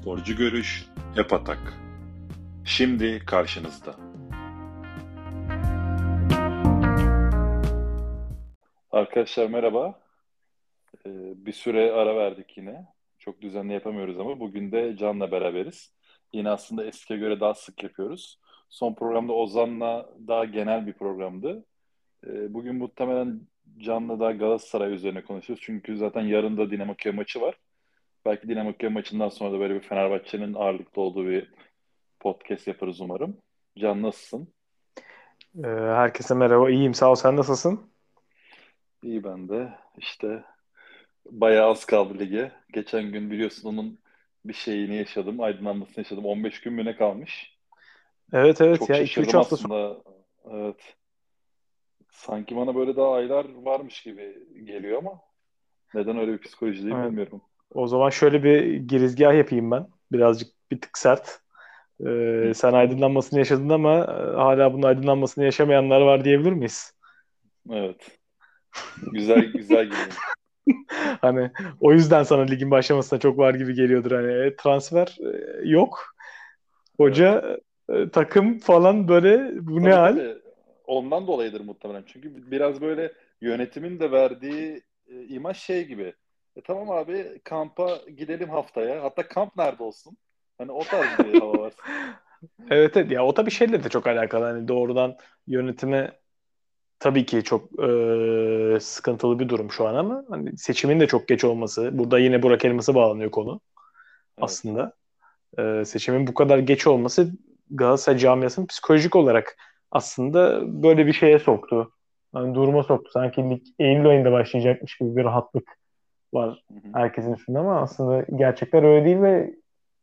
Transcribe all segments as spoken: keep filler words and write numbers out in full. Sporcu Görüş, Hep Atak. Şimdi karşınızda. Arkadaşlar merhaba. Ee, bir süre ara verdik yine. Çok düzenli yapamıyoruz ama bugün de Can'la beraberiz. Yine aslında eskiye göre daha sık yapıyoruz. Son programda Ozan'la daha genel bir programdı. Ee, bugün muhtemelen Can'la daha Galatasaray üzerine konuşuyoruz. Çünkü zaten yarın da Dinamo Kiev maçı var. Belki Dinamo Kiev maçından sonra da böyle bir Fenerbahçe'nin ağırlıklı olduğu bir podcast yaparız umarım. Can nasılsın? Ee, herkese merhaba. İyiyim. Sağ ol. Sen nasılsın? İyi ben de. İşte bayağı az kaldı lige. Geçen gün biliyorsun onun bir şeyini yaşadım. Aydınlanmasını yaşadım. on beş gün müne kalmış. Evet evet. Çok ya iki üç hafta sonra. Evet. Sanki bana böyle daha aylar varmış gibi geliyor ama neden öyle bir psikolojideyim evet. Bilmiyorum. O zaman şöyle bir girizgah yapayım ben. Birazcık bir tık sert. Ee, sen aydınlanmasını yaşadın ama hala bunun aydınlanmasını yaşamayanlar var diyebilir miyiz? Evet. Güzel güzel gibi. Hani o yüzden sana ligin başlamasına çok var gibi geliyordur. Hani transfer yok. Hoca, evet. Takım falan böyle bu tabii ne hal? Öyle. Ondan dolayıdır muhtemelen. Çünkü biraz böyle yönetimin de verdiği e, imaj şey gibi. E, tamam abi kampa gidelim haftaya. Hatta kamp nerede olsun? Hani o tarz bir hava var. Evet evet. Ya o tabii şeyle de çok alakalı. Hani doğrudan yönetime tabii ki çok e, sıkıntılı bir durum şu an ama hani seçimin de çok geç olması. Burada yine Burak Elmas'a bağlanıyor konu. Evet. Aslında. E, seçimin bu kadar geç olması Galatasaray camiasının psikolojik olarak aslında böyle bir şeye soktu. Yani duruma soktu. Sanki lig Eylül ayında başlayacakmış gibi bir rahatlık var herkesin üstünde ama aslında gerçekler öyle değil ve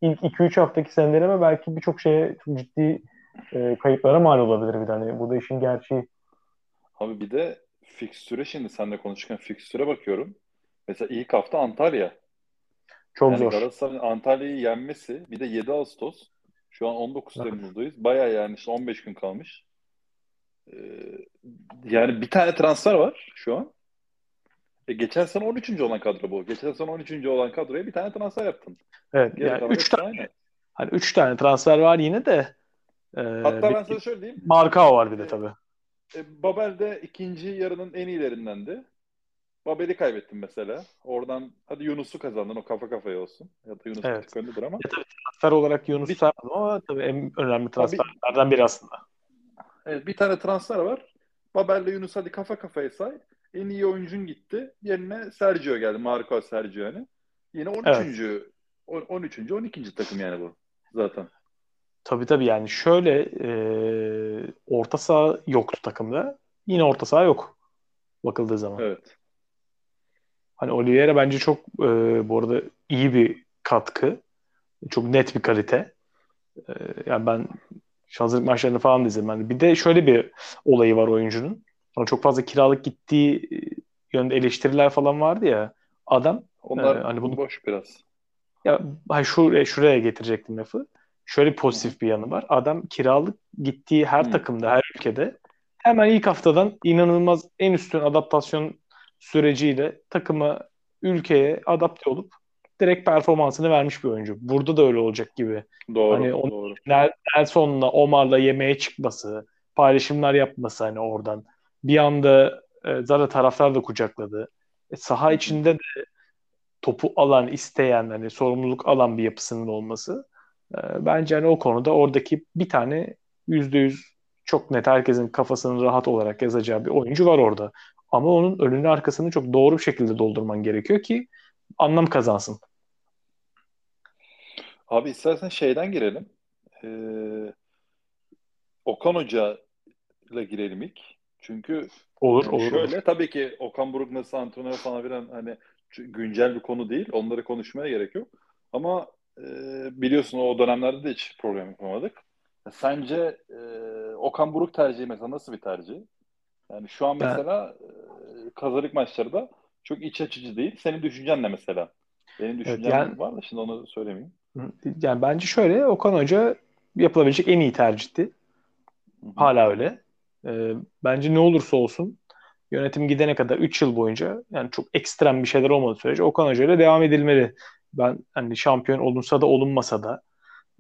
ilk iki üç haftaki sendeleme belki birçok şeye çok ciddi e, kayıplara mal olabilir bir tane. Bu da işin gerçeği. Abi bir de fikstüre şimdi seninle konuşurken fikstüre bakıyorum. Mesela ilk hafta Antalya. Çok yani zor. Galatasaray'ın Antalya'yı yenmesi bir de yedi Ağustos. Şu an on dokuz Temmuz'dayız. Baya yani işte on beş gün kalmış. Yani bir tane transfer var şu an. E geçen sene on üçüncü olan kadro bu. Geçen sene on üçüncü olan kadroya bir tane transfer yaptın. Evet. Geri yani üç tane. Hani üç tane transfer var yine de. E, Hatta bir, ben sana şöyle diyeyim. Marcao var bir de tabii. E, Babel de ikinci yarının en iyilerindendi. Babel'i kaybettin mesela. Oradan hadi Yunus'u kazandın. O kafa kafaya olsun. Ya da Yunus evet. Tık öndedir ama. E, tabii transfer olarak Yunus'u sardım ama tabii en önemli transferlerden biri aslında. Evet, bir tane transfer var. Babel'le Yunus hadi kafa kafaya say. En iyi oyuncun gitti. Yerine Sergio geldi. Marcao Sergio yani. Yine on üçüncü. Evet. on üçüncü. on ikinci takım yani bu zaten. Tabii tabii yani şöyle e, orta saha yoktu takımda. Yine orta saha yok. Bakıldığı zaman. Evet. Hani Oliveira bence çok e, bu arada iyi bir katkı. Çok net bir kalite. E, yani ben şanslık maçlarını falan da izledim. Yani bir de şöyle bir olayı var oyuncunun. Ama çok fazla kiralık gittiği yönde eleştiriler falan vardı ya. Adam onlar e, hani bunu boş biraz. Ya hay şuraya, şuraya getirecektim lafı. Şöyle pozitif hmm. bir yanı var. Adam kiralık gittiği her hmm. takımda, her ülkede hemen ilk haftadan inanılmaz en üstün adaptasyon süreciyle takıma, ülkeye adapte olup direkt performansını vermiş bir oyuncu. Burada da öyle olacak gibi. Doğru. Hani doğru. Nelson'la, Omar'la yemeğe çıkması, paylaşımlar yapması hani oradan. Bir anda e, zaten taraftar da kucakladı. E, saha içinde de topu alan, isteyen, hani sorumluluk alan bir yapısının olması. E, bence hani o konuda oradaki bir tane yüzde yüz çok net herkesin kafasının rahat olarak yazacağı bir oyuncu var orada. Ama onun önünü arkasını çok doğru bir şekilde doldurman gerekiyor ki anlam kazansın. Abi istersen şeyden girelim. Ee, Okan Hoca'yla girelim ilk. Çünkü olur, olur, şöyle olur. Tabii ki Okan Buruk nasıl antrenör falan filan hani güncel bir konu değil. Onları konuşmaya gerek yok. Ama e, biliyorsun o dönemlerde de hiç program yapamadık. Sence e, Okan Buruk tercihi mesela nasıl bir tercih? Yani şu an mesela ben... e, kazanık maçları da çok iç açıcı değil. Senin düşüncen ne mesela? Benim düşüncem evet, yani... var da şimdi onu söylemeyeyim. Yani bence şöyle Okan Hoca yapılabilecek en iyi tercihti. Hala öyle. Bence ne olursa olsun yönetim gidene kadar üç yıl boyunca yani çok ekstrem bir şeyler olmadığı sürece Okan Hoca ile devam edilmeli ben hani şampiyon olunsa da olunmasa da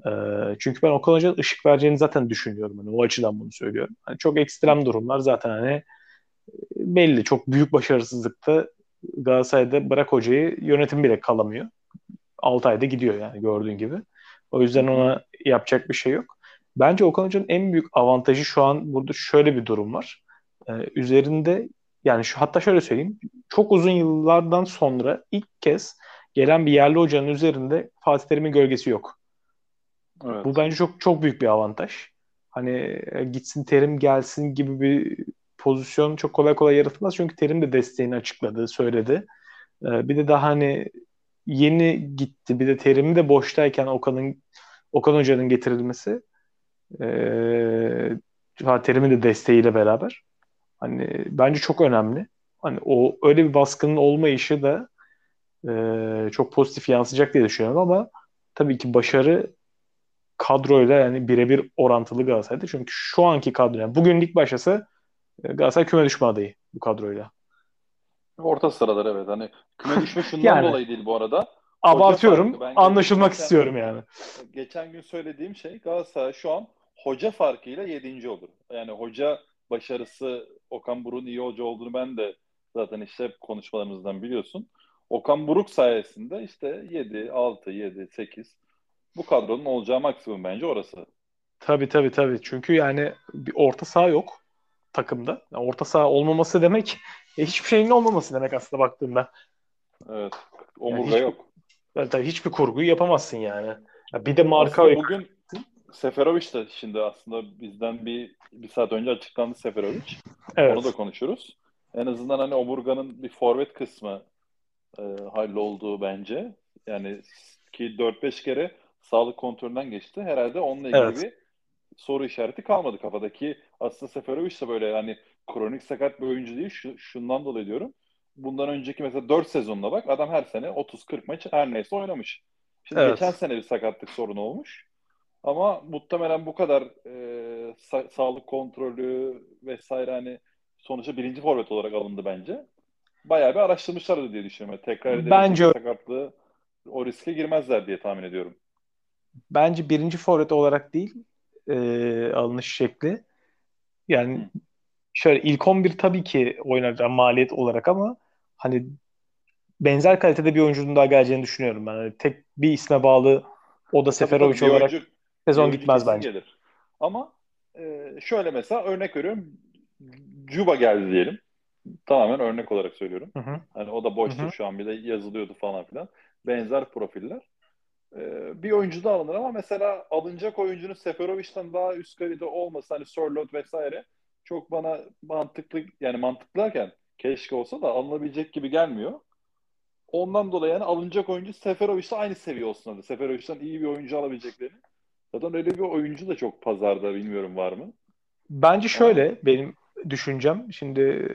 e, çünkü ben Okan Hoca'nın ışık vereceğini zaten düşünüyorum. Hani o açıdan bunu söylüyorum. Hani çok ekstrem durumlar zaten hani belli. Çok büyük başarısızlıkta Galatasaray'da bırak hocayı yönetim bile kalamıyor. altı ayda gidiyor yani gördüğün gibi. O yüzden ona yapacak bir şey yok. Bence Okan Hoca'nın en büyük avantajı şu an burada şöyle bir durum var. Ee, üzerinde yani şu, hatta şöyle söyleyeyim. Çok uzun yıllardan sonra ilk kez gelen bir yerli hocanın üzerinde Fatih Terim'in gölgesi yok. Evet. Bu bence çok çok büyük bir avantaj. Hani gitsin Terim gelsin gibi bir pozisyon çok kolay kolay yaratılmaz. Çünkü Terim de desteğini açıkladı, söyledi. Ee, bir de daha hani yeni gitti. Bir de Terim'i de boştayken Okan'ın Okan Hoca'nın getirilmesi ee, Terim'in de desteğiyle beraber hani bence çok önemli. Hani o öyle bir baskının olmayışı da e, çok pozitif yansıyacak diye düşünüyorum ama tabii ki başarı kadroyla yani birebir orantılı Galatasaray'da. Çünkü şu anki kadro yani bugün lig başlasa Galatasaray küme düşme adayı bu kadroyla. Orta sıralar evet. Hani küme düşme şundan yani, dolayı değil bu arada. Abartıyorum. Anlaşılmak geçen, istiyorum yani. Geçen gün söylediğim şey Galatasaray şu an hoca farkıyla yedinci olur. Yani hoca başarısı Okan Buruk'un iyi hoca olduğunu ben de zaten işte konuşmalarımızdan biliyorsun. Okan Buruk sayesinde işte yedi, altı, yedi, sekiz bu kadronun olacağı maksimum bence orası. Tabii tabii tabii. Çünkü yani bir orta saha yok takımda. Yani orta saha olmaması demek e, hiçbir şeyin olmaması demek aslında baktığımda. Evet. Omurga yani yok. Yani tabii hiçbir kurguyu yapamazsın yani. Ya bir de Marcao bugün Seferovic de şimdi aslında bizden bir bir saat önce açıklandı Seferovic. Evet. Onu da konuşuruz. En azından hani omurganın bir forvet kısmı e, hallolduğu bence. Yani ki dört beş kere sağlık kontrolünden geçti. Herhalde onunla ilgili evet. bir soru işareti kalmadı kafadaki. Aslında Seferovic de böyle hani kronik sakat bir oyuncu değil. Şu, şundan dolayı diyorum. Bundan önceki mesela dört sezonuna bak. Adam her sene otuz kırk maç her neyse oynamış. Şimdi evet. geçen sene bir sakatlık sorunu olmuş. Ama muhtemelen bu kadar e, sa- sağlık kontrolü vesaire hani sonuçta birinci forvet olarak alındı bence. Bayağı bir araştırmışlardı diye düşünüyorum. Tekrar edebilecek sakatlığı o riske girmezler diye tahmin ediyorum. Bence birinci forvet olarak değil E, alınış şekli. Yani Hı. şöyle ilk on bir tabii ki oynayacak maliyet olarak ama hani benzer kalitede bir oyuncunun daha geleceğini düşünüyorum ben. Yani tek bir isme bağlı o da Seferovic olarak oyuncu, sezon gitmez bence. Gelir. Ama e, şöyle mesela örnek veriyorum Cuba geldi diyelim. Tamamen örnek olarak söylüyorum. Hı hı. Hani o da boştu hı hı. şu an bir de yazılıyordu falan filan. Benzer profiller. Bir oyuncu da alınır ama mesela alınacak oyuncunun Seferovic'ten daha üst kalite olması hani Sörloth vesaire çok bana mantıklı yani mantıklılarken keşke olsa da alınabilecek gibi gelmiyor. Ondan dolayı yani alınacak oyuncu Seferovic'le aynı seviye olsun hadi. Seferovic'ten iyi bir oyuncu alabilecekleri. Zaten öyle bir oyuncu da çok pazarda bilmiyorum var mı? Bence şöyle ama benim düşüncem şimdi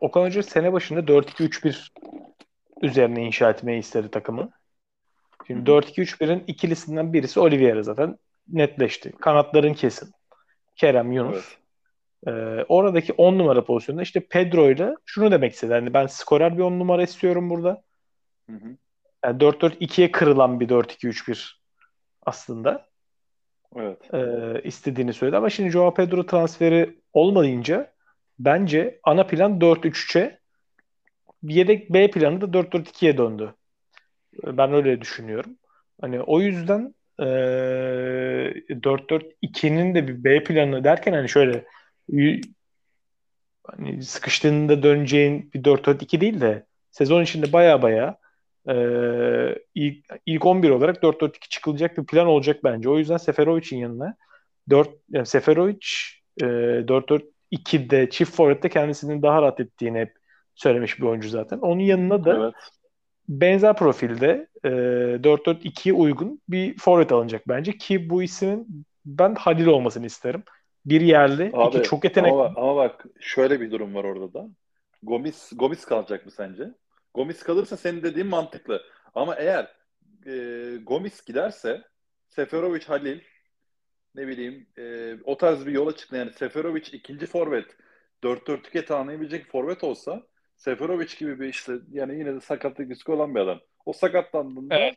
Okan Hoca sene başında dört iki üç bir üzerine inşa etmeyi istedi takımı. Şimdi dört iki üç birin ikilisinden birisi Oliveira zaten netleşti. Kanatların kesin. Kerem, Yunus. Evet. Ee, oradaki on numara pozisyonunda işte Pedro ile şunu demek istedi. Yani ben skorer bir on numara istiyorum burada. Hı hı. Yani dört dört ikiye kırılan bir dört iki üç bir aslında. Evet. Ee, istediğini söyledi. Ama şimdi João Pedro transferi olmayınca bence ana plan dört üç üçe yedek B planı da dört dört ikiye döndü. Ben öyle düşünüyorum. Hani o yüzden ee, dört dört ikinin de bir B planı derken hani şöyle y- hani sıkıştığında döneceğin bir dört dört iki değil de sezon içinde baya baya ee, ilk, ilk on bir olarak dört dört iki çıkılacak bir plan olacak bence. O yüzden Seferovic'in yanına dört yani Seferovic ee, dört dört ikide çift forvette kendisini daha rahat ettiğini hep söylemiş bir oyuncu zaten. Onun yanına da evet. benzer profilde e, dört dört ikiye uygun bir forvet alınacak bence ki bu isimin ben Halil olmasını isterim. Bir yerli, Abi, iki çok yetenekli. Ama, ama bak şöyle bir durum var orada da. Gomis Gomis kalacak mı sence? Gomis kalırsa senin dediğin mantıklı. Ama eğer e, Gomis giderse Seferovic, Halil ne bileyim e, o tarz bir yola çıktı. Yani Seferovic ikinci forvet dört dört ikiye tanıyabilecek forvet olsa Seferovic gibi bir işte yani yine de sakatlık riski olan bir adam. O sakatlandığında evet.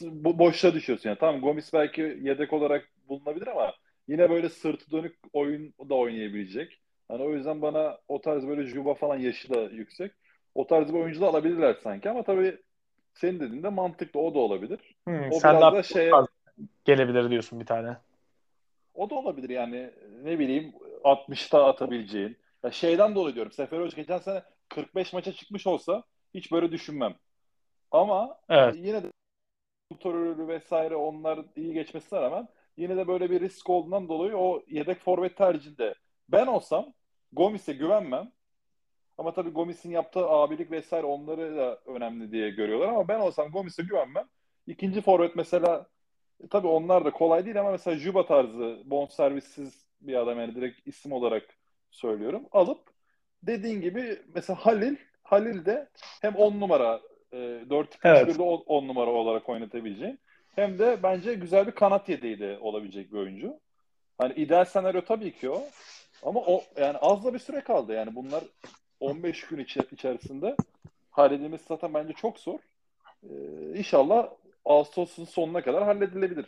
bo- boşluğa düşüyorsun. Yani tamam, Gomis belki yedek olarak bulunabilir ama yine böyle sırtı dönük oyun da oynayabilecek. Hani o yüzden bana o tarz böyle Juba falan, yaşı da yüksek, o tarz bir oyuncu da alabilirler sanki. Ama tabii senin dediğinde mantıklı, o da olabilir. Hmm, o sen biraz da şeye gelebilir diyorsun bir tane. O da olabilir yani, ne bileyim altmışta atabileceğin. Ya şeyden dolayı diyorum, Seferovic geçen sene kırk beş maça çıkmış olsa hiç böyle düşünmem. Ama evet. yine de motorörü vesaire onlar iyi geçmesine rağmen yine de böyle bir risk olduğundan dolayı o yedek forvet tercihinde ben olsam Gomis'e güvenmem. Ama tabii Gomis'in yaptığı abilik vesaire onları da önemli diye görüyorlar ama ben olsam Gomis'e güvenmem. İkinci forvet mesela, tabii onlar da kolay değil ama mesela Juba tarzı bonservissiz bir adam, yani direkt isim olarak söylüyorum, alıp dediğin gibi mesela Halil Halil de hem on numara dört iki üç bir'de on numara olarak oynatabileceği, hem de bence güzel bir kanat yedeği de olabilecek bir oyuncu. Hani ideal senaryo tabii ki o. Ama o yani az da bir süre kaldı. Yani bunlar on beş gün içerisinde halledilmesi zaten bence çok zor. Ee, inşallah Ağustos'un sonuna kadar halledilebilir.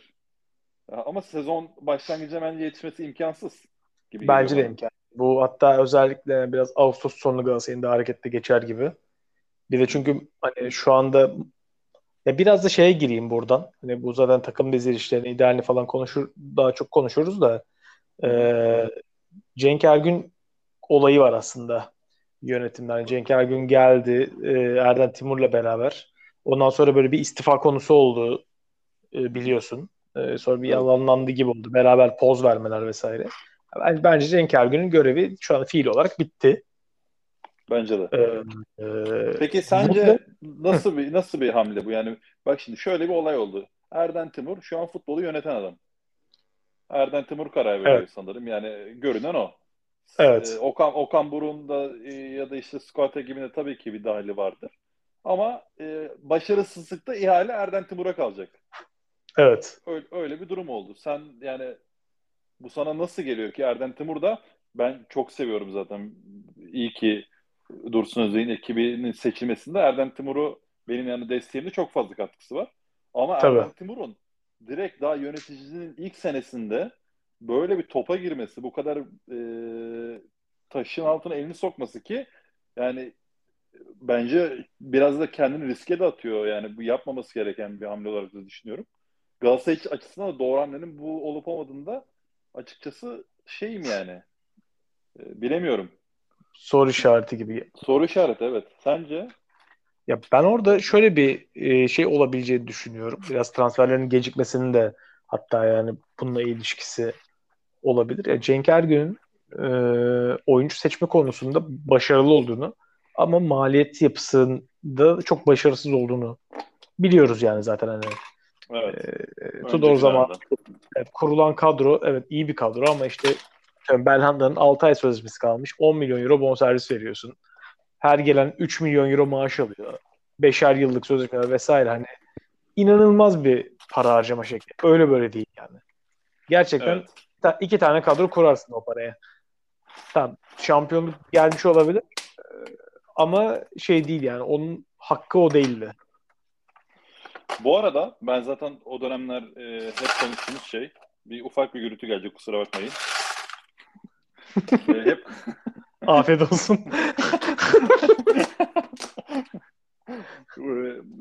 Ama sezon başlangıcı bence yetişmesi imkansız gibi. Bence de imkansız. Bu hatta özellikle biraz Ağustos sonu Galatasaray'ın da hareketli geçer gibi. Bir de çünkü hani şu anda ya biraz da şeye gireyim buradan. Hani bu zaten takım dizilişlerini, idealini falan konuşur, daha çok konuşuruz da e, Cenk Ergün olayı var aslında yönetimden. Cenk Ergün geldi e, Erden Timur'la beraber. Ondan sonra böyle bir istifa konusu oldu e, biliyorsun. E, sonra bir yalanlandı gibi oldu. Beraber poz vermeler vesaire. Yani bence Cenk Ergün'ün görevi şu an fiil olarak bitti. Bence de. Ee, e, Peki sence burada... nasıl bir nasıl bir hamle bu? Yani bak şimdi şöyle bir olay oldu. Erden Timur şu an futbolu yöneten adam. Erden Timur karar veriyor evet. sanırım. Yani görünen o. Evet. Ee, Okan Okan Buruk'un da e, ya da işte Squat ekibinde tabii ki bir dahili vardır. Ama e, başarısızlıkta ihale Erden Timur'a kalacak. Evet. Öyle, öyle bir durum oldu. Sen yani bu sana nasıl geliyor ki? Erden Timur da ben çok seviyorum zaten. İyi ki Dursun Özbek'in ekibinin seçilmesinde Erden Timur'u benim yani desteğimde çok fazla katkısı var. Ama tabii. Erden Timur'un direkt daha yöneticinin ilk senesinde böyle bir topa girmesi, bu kadar e, taşın altına elini sokması ki yani bence biraz da kendini riske de atıyor. Yani bu yapmaması gereken bir hamle olarak da düşünüyorum. Galatasaray açısından da doğru hamlenin bu olup olmadığında açıkçası şeyim yani e, bilemiyorum. Soru işareti gibi. Soru işareti evet. Sence? Ya ben orada şöyle bir e, şey olabileceğini düşünüyorum. Biraz transferlerin gecikmesinin de hatta yani bununla ilişkisi olabilir. Ya Cenk Ergün'ün e, oyuncu seçme konusunda başarılı olduğunu ama maliyet yapısında çok başarısız olduğunu biliyoruz yani zaten hani. Evet. E, Tudor zaman evet, kurulan kadro evet iyi bir kadro ama işte Belhanda'nın altı ay sözleşmesi kalmış. on milyon euro bonservis veriyorsun. Her gelen üç milyon euro maaş alıyor. beşer yıllık sözleşmeler vesaire. Hani inanılmaz bir para harcama şekli. Öyle böyle değil yani. Gerçekten evet. ta- iki tane kadro kurarsın o paraya. Tamam. Şampiyonluk gelmiş olabilir. Ama şey değil yani. Onun hakkı o değildi. Bu arada ben zaten o dönemler e, hep konuştuğumuz şey. Bir ufak bir gürültü gelecek. Kusura bakmayın. Ee, hep... Afiyet olsun.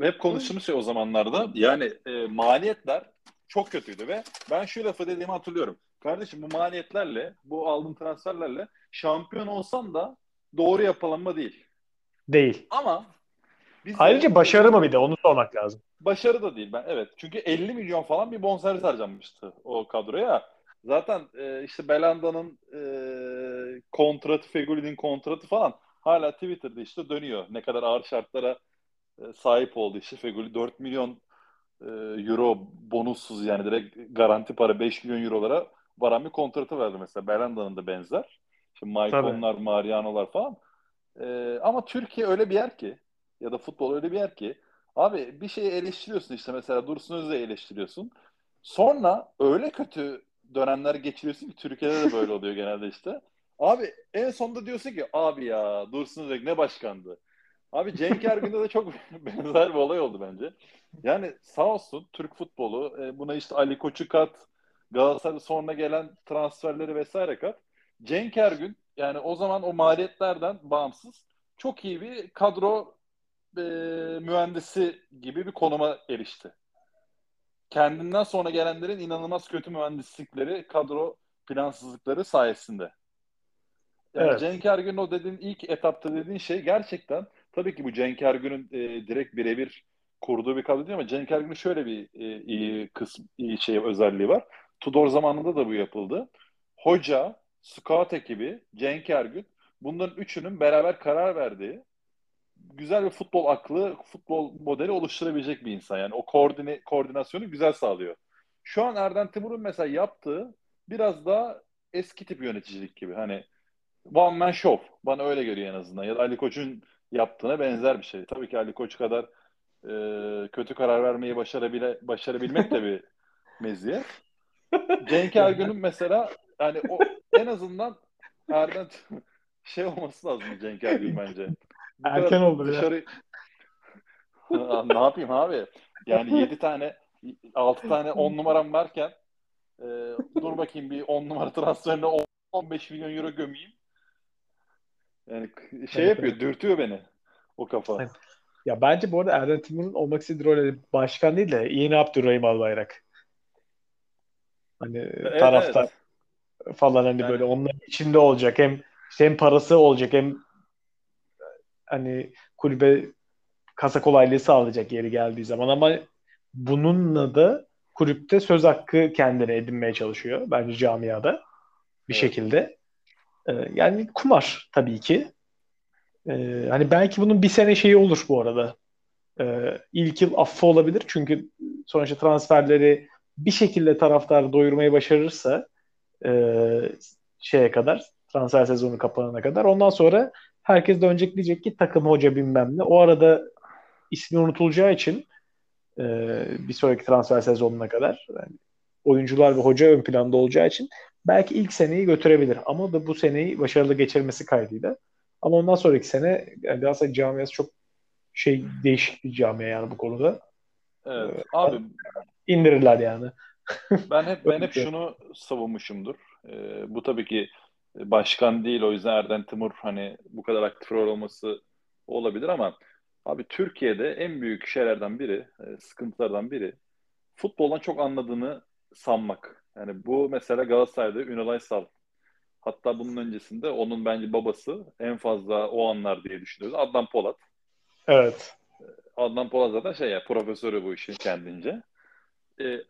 Hep konuştuğumuz şey o zamanlarda yani e, maliyetler çok kötüydü ve ben şu lafı dediğimi hatırlıyorum. Kardeşim bu maliyetlerle, bu aldığın transferlerle şampiyon olsan da doğru yapılanma değil. Değil. Ama ayrıca de... başarı mı bir de onu sormak lazım. Başarı da değil ben evet. Çünkü elli milyon falan bir bonservis harcanmıştı o kadroya. Zaten e, işte Belanda'nın e, kontratı, Fegüli'nin kontratı falan hala Twitter'da işte dönüyor. Ne kadar ağır şartlara e, sahip oldu işte Fegüli. dört milyon e, euro bonussuz yani direkt garanti para beş milyon eurolara varan bir kontratı verdi mesela. Belanda'nın da benzer. Şimdi Maiconlar, Mariano'lar falan. E, ama Türkiye öyle bir yer ki ya da futbol öyle bir yer ki abi bir şeyi eleştiriyorsun işte mesela Dursun Özbek'i eleştiriyorsun. Sonra öyle kötü dönemler geçiriyorsun ki Türkiye'de de böyle oluyor genelde işte. Abi en sonunda diyorsun ki abi ya Dursun Özbek ne başkandı. Abi Cenk Ergün'de de çok benzer bir olay oldu bence. Yani sağ olsun Türk futbolu buna işte Ali Koç'u kat, Galatasaray'ın sonra gelen transferleri vesaire kat. Cenk Ergün yani o zaman o maliyetlerden bağımsız çok iyi bir kadro e, mühendisi gibi bir konuma erişti. Kendinden sonra gelenlerin inanılmaz kötü mühendislikleri, kadro plansızlıkları sayesinde. Yani evet. Cenk Ergün'ün o dediğin ilk etapta dediğin şey gerçekten tabii ki bu Cenk Ergün'ün e, direkt birebir kurduğu bir kadro değil ama Cenk Ergün'ün şöyle bir e, iyi kısmı, iyi şey özelliği var. Tudor zamanında da bu yapıldı. Hoca, scout ekibi, Cenk Ergün bunların üçünün beraber karar verdiği güzel bir futbol aklı, futbol modeli oluşturabilecek bir insan. Yani o koordine, koordinasyonu güzel sağlıyor. Şu an Erden Timur'un mesela yaptığı biraz daha eski tip yöneticilik gibi. Hani one man show. Bana öyle görüyor en azından. Ya da Ali Koç'un yaptığına benzer bir şey. Tabii ki Ali Koç kadar e, kötü karar vermeyi başarabile, başarabilmek de bir meziyet. Cenk Ergün'ün mesela yani o, en azından Erden şey olması lazım Cenk Ergün bence. Bu erken oldu dışarı... ya. Ne yapayım abi? Yani yedi tane, altı tane on numaram varken e, dur bakayım bir on numara transferine on beş milyon euro gömeyim. Yani şey evet, yapıyor, evet. Dürtüyor beni o kafa. Evet. Ya bence bu arada Erden Timur'un olmak istediği rolü başkan değil de yeni Abdurrahim Albayrak. Hani evet, taraftar evet. falan hani yani... böyle onların içinde olacak. Hem işte hem parası olacak hem hani kulübe kasa kolaylığı sağlayacak yeri geldiği zaman ama bununla da kulüpte söz hakkı kendine edinmeye çalışıyor. Bence camiada bir evet. şekilde. Ee, yani kumar tabii ki. Ee, hani belki bunun bir sene şeyi olur bu arada. Ee, ilk yıl affı olabilir. Çünkü sonuçta transferleri bir şekilde taraftarı doyurmayı başarırsa e, şeye kadar transfer sezonu kapanana kadar. Ondan sonra herkes dönecek diyecek ki takım hoca bilmem ne. O arada ismi unutulacağı için e, bir sonraki transfer sezonuna kadar yani oyuncular ve hoca ön planda olacağı için belki ilk seneyi götürebilir. Ama da bu seneyi başarılı geçirmesi kaydıyla. Ama ondan sonraki sene Galatasaray camiası çok şey değişik bir camia yani bu konuda. Evet, ee, abi indirirler yani. Ben hep ben hep şunu savunmuşumdur. Ee, bu tabii ki başkan değil o yüzden Erden Timur hani bu kadar aktif rol olması olabilir ama abi Türkiye'de en büyük şeylerden biri, sıkıntılardan biri futboldan çok anladığını sanmak. Yani bu mesela Galatasaray'da Ünal Aysal hatta bunun öncesinde onun bence babası en fazla o anlar diye düşünüyoruz. Adnan Polat. Evet. Adnan Polat zaten şey ya profesörü bu işin kendince.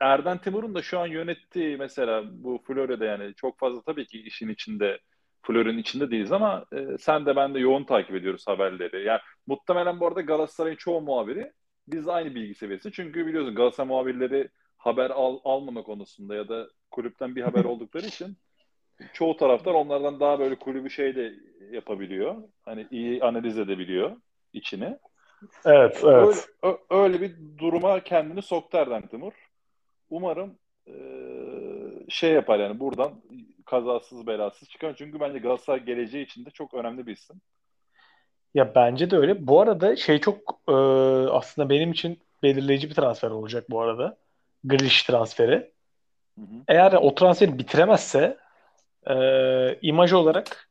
Erden Timur'un da şu an yönettiği mesela bu Florya'da yani çok fazla tabii ki işin içinde Florya'nın içinde değiliz ama e, sen de ben de yoğun takip ediyoruz haberleri. Yani muhtemelen bu arada Galatasaray'ın çoğu muhabiri biz aynı bilgi seviyesi. Çünkü biliyorsun Galatasaray muhabirleri haber al, almama konusunda ya da kulüpten bir haber oldukları için çoğu taraftar onlardan daha böyle kulübü şey de yapabiliyor. Hani iyi analiz edebiliyor içini. Evet, evet. Öyle, öyle bir duruma kendini soktu Erden Timur. Umarım e, şey yapar yani buradan kazasız belasız çıkar. Çünkü bence Galatasaray geleceği için de çok önemli bir isim. Ya bence de öyle. Bu arada şey çok e, aslında benim için belirleyici bir transfer olacak bu arada. Grealish transferi. Hı hı. Eğer o transferi bitiremezse e, imaj olarak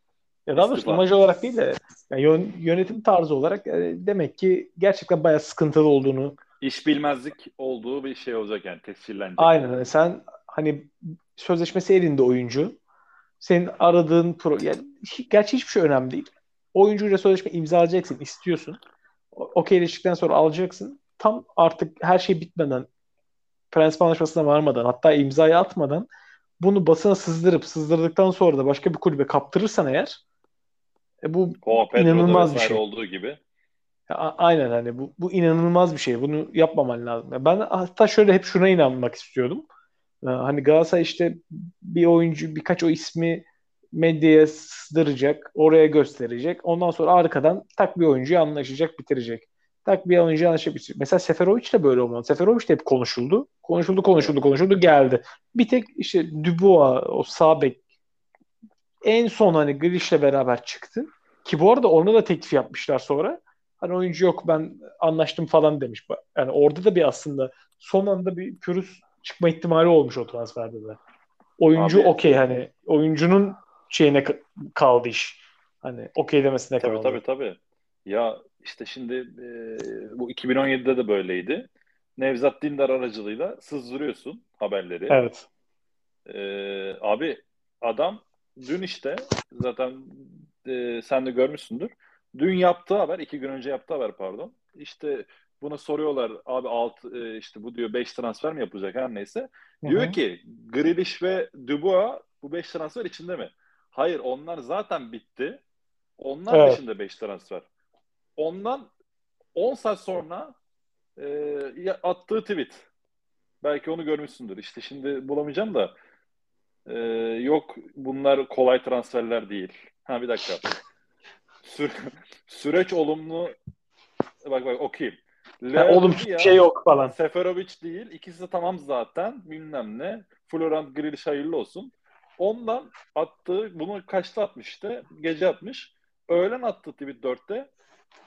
ya daha doğrusu imaj olarak değil de yani yönetim tarzı olarak e, demek ki gerçekten bayağı sıkıntılı olduğunu İş bilmezlik olduğu bir şey olacak yani tescillenecek. Aynen. Sen hani sözleşmesi elinde oyuncu. Senin aradığın pro... Yani, gerçi hiçbir şey önemli değil. Oyuncuyla sözleşme imzalayacaksın, istiyorsun. Okeyleştikten sonra alacaksın. Tam artık her şey bitmeden, prensip anlaşmasına varmadan, hatta imzayı atmadan bunu basına sızdırıp sızdırdıktan sonra da başka bir kulübe kaptırırsan eğer e, bu o, inanılmaz bir şey. Olduğu gibi. Aynen hani bu, bu inanılmaz bir şey. Bunu yapmaman lazım. Ben hatta şöyle hep şuna inanmak istiyordum. Hani Galatasaray işte bir oyuncu birkaç o ismi medyaya sızdıracak. Oraya gösterecek. Ondan sonra arkadan tak bir oyuncuya anlaşacak bitirecek. Tak bir oyuncuya anlaşacak bitirecek. Mesela Seferovic de böyle olmadı. Seferovic de hep konuşuldu. Konuşuldu konuşuldu konuşuldu geldi. Bir tek işte Dubois o sağ bek en son hani Grealish'le beraber çıktı. Ki bu arada ona da teklif yapmışlar sonra. hani oyuncu yok ben anlaştım falan demiş. Yani orada da bir aslında son anda bir pürüz çıkma ihtimali olmuş o transferde de. Oyuncu okey hani oyuncunun şeyine kaldı iş. Hani okey demesine kaldı. Tabii tabii tabii. Ya işte şimdi e, bu iki bin on yedide de böyleydi. Nevzat Dindar aracılığıyla sızdırıyorsun haberleri. Evet. E, abi adam dün işte zaten e, sen de görmüşsündür. Dün yaptığı haber, iki gün önce yaptığı haber pardon. İşte buna soruyorlar abi alt, e, işte bu diyor beş transfer mi yapılacak her neyse. Hı-hı. Diyor ki Grealish ve Dubois bu beş transfer içinde mi? Hayır onlar zaten bitti. Onlar evet. Dışında beş transfer. Ondan on saat sonra e, attığı tweet. Belki onu görmüşsündür. İşte şimdi bulamayacağım da e, yok bunlar kolay transferler değil. Ha bir dakika. Süre, süreç olumlu bak bak okuyayım. Ha, olumsuz ya, şey yok falan. Seferovic değil. İkisi de tamam zaten. Bilmem ne. Florent Grealish hayırlı olsun. Ondan attığı bunu kaçta atmış işte? Gece atmış. Öğlen attı tweet dörtte.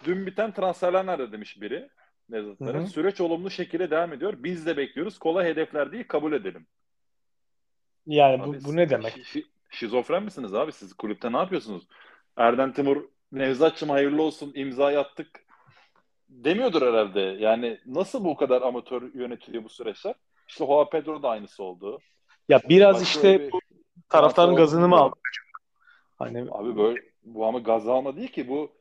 Dün biten transferler nerede demiş biri. Nezatlara. Süreç olumlu şekilde devam ediyor. Biz de bekliyoruz. Kolay hedefler değil kabul edelim. Yani abi, bu, bu ne demek? Şi, şizofren misiniz abi? Siz kulüpte ne yapıyorsunuz? Erden Timur Nevzatçım hayırlı olsun imzayı attık demiyordur herhalde. Yani nasıl bu kadar amatör yönetiliyor bu süreçler? İşte João Pedro da aynısı oldu. Ya biraz başka işte bir taraftarın gazını mı aldı? Hani abi böyle bu ama gaz alma değil ki bu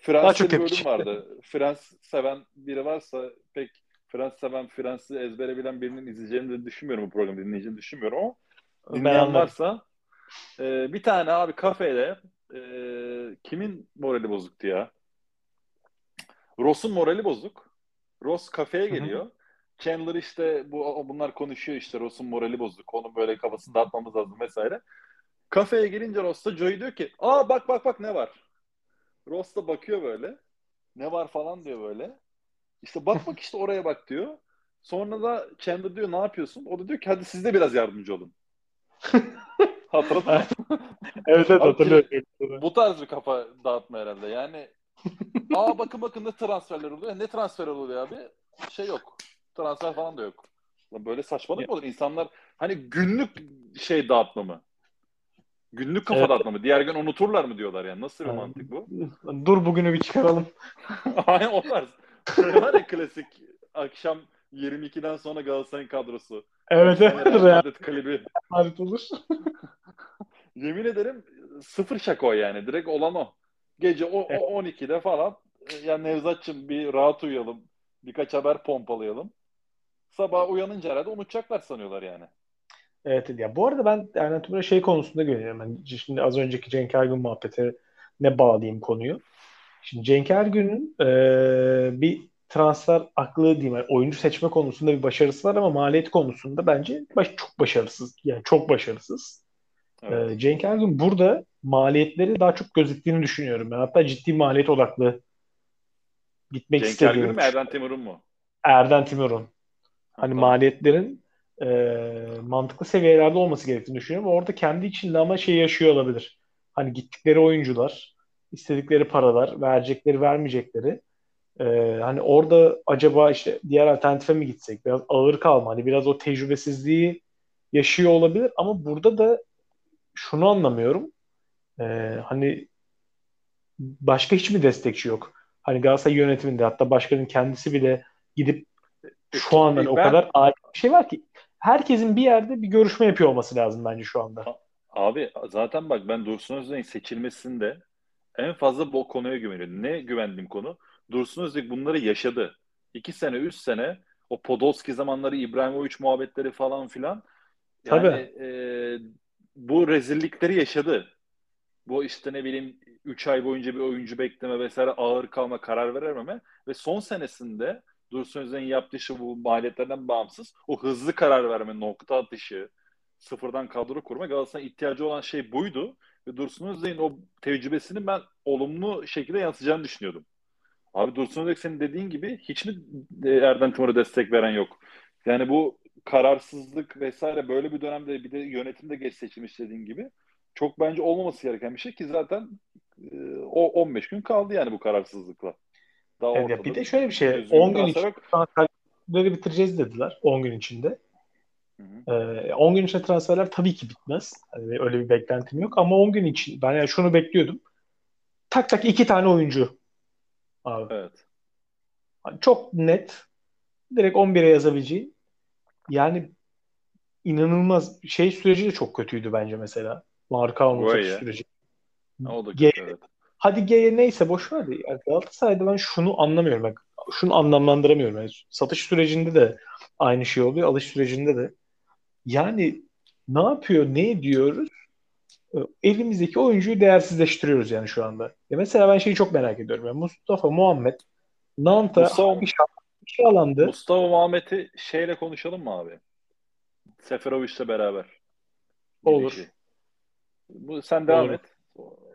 Fransız bir bölüm vardı. Fransız seven biri varsa pek Fransız seven, Fransız ezbere bilen birinin izleyeceğini de düşünmüyorum bu programı dinleyeceğini düşünmüyorum ama dinleyen varsa e, bir tane abi kafede e, kimin morali bozuktu ya? Ross'un morali bozuk. Ross kafeye geliyor. Hı hı. Chandler işte bu bunlar konuşuyor işte Ross'un morali bozuk. Onun böyle kafasını dağıtmamız lazım vesaire. Kafeye gelince Ross da Joey diyor ki aa bak bak bak ne var? Ross da bakıyor böyle. Ne var falan diyor böyle. İşte bak bak işte oraya bak diyor. Sonra da Chandler diyor ne yapıyorsun? O da diyor ki hadi siz de biraz yardımcı olun. Hatırladın mı? Evet evet hatırlıyorum. Bu tarz bir kafa dağıtma herhalde. Yani aa bakın bakın ne transferler oluyor. Ne transfer oluyor abi? Şey yok. Transfer falan da yok. Böyle saçmalık mı olur? İnsanlar hani günlük şey dağıtma mı? Günlük kafa evet. Dağıtma mı? Diğer gün unuturlar mı diyorlar yani. Nasıl bir yani, mantık bu? Dur bugünü bir çıkaralım. Aynen o tarz. Var ya klasik akşam yirmi ikiden sonra Galatasaray'ın kadrosu. Evet evet. Adet klibi. Adet olur. Yemin ederim sıfır şako yani. Direkt olan o. Gece o, evet. O on ikide falan yani Nevzatçım bir rahat uyuyalım. Birkaç haber pompalayalım. Sabah uyanınca herhalde unutacaklar sanıyorlar yani. Evet ya bu arada ben Erden Timur'a şey konusunda görüyorum. Yani şimdi az önceki Cenk Ergün muhabbetine bağlayayım konuyu. Şimdi Cenk Ergün'ün e, bir transfer aklı diyeyim. Yani oyuncu seçme konusunda bir başarısı var ama maliyet konusunda bence baş, çok başarısız. Yani çok başarısız. Evet. E, Cenk Ergün burada maliyetleri daha çok gözettiğini düşünüyorum. Ben hatta ciddi maliyet odaklı gitmek Cenk istediğim. Cenk Ergün mü Erden Timur'un mu? Erden Timur'un. Hani tamam. Maliyetlerin E, mantıklı seviyelerde olması gerektiğini düşünüyorum. Orada kendi içinde ama şey yaşıyor olabilir. Hani gittikleri oyuncular, istedikleri paralar, verecekleri, vermeyecekleri. E, hani orada acaba işte diğer alternatife mi gitsek? Biraz ağır kalma. Hani biraz o tecrübesizliği yaşıyor olabilir. Ama burada da şunu anlamıyorum. E, hani başka hiç mi destekçi yok? Hani Galatasaray yönetiminde hatta başkanın kendisi bile gidip şu an ben... o kadar acil bir şey var ki herkesin bir yerde bir görüşme yapıyor olması lazım bence şu anda. Abi zaten bak ben Dursun Özbek'in seçilmesinde en fazla bu konuya güveniyorum. Ne güvendiğim konu? Dursun Özbek bunları yaşadı. İki sene, üç sene o Podolski zamanları, İbrahimovic muhabbetleri falan filan. Yani tabii. E, bu rezillikleri yaşadı. Bu işte ne bileyim üç ay boyunca bir oyuncu bekleme vesaire ağır kalma, karar verememe ve son senesinde Dursun Özbek'in yaptığı işi bu maliyetlerden bağımsız. O hızlı karar verme, nokta atışı, sıfırdan kadro kurma Galatasaray'a ihtiyacı olan şey buydu. Ve Dursun Özbek'in o tecrübesini ben olumlu şekilde yansıtacağını düşünüyordum. Abi Dursun Özbek senin dediğin gibi hiç mi Erden Timur'a destek veren yok? Yani bu kararsızlık vesaire böyle bir dönemde bir de yönetimde geç seçilmiş dediğin gibi çok bence olmaması gereken bir şey ki zaten o on beş gün kaldı yani bu kararsızlıkla. Daha evet, ortada. Bir de şöyle bir şey. on gün içinde transferleri bitireceğiz dediler. on gün içinde. Hı hı. Ee, on gün içinde transferler tabii ki bitmez. Yani öyle bir beklentim yok. Ama on gün için ben yani şunu bekliyordum. Tak tak iki tane oyuncu. Abi. Evet. Çok net. Direkt on bire yazabileceği. Yani inanılmaz. Şey süreci de çok kötüydü bence mesela. Marcao'nun süreci. O da kötü, evet. Hadi Gueye neyse boşver de. Yani Galatasaray'da ben şunu anlamıyorum. Bak, şunu anlamlandıramıyorum. Yani satış sürecinde de aynı şey oluyor. Alış sürecinde de. Yani ne yapıyor, ne ediyoruz? Elimizdeki oyuncuyu değersizleştiriyoruz yani şu anda. Ya mesela ben şeyi çok merak ediyorum. Yani Mustafa Muhammed Nanta alandı. Mustafa Muhammed'i şeyle konuşalım mı abi? Seferovic'le beraber. Olur. Girişi. Bu sen devam Olur. et.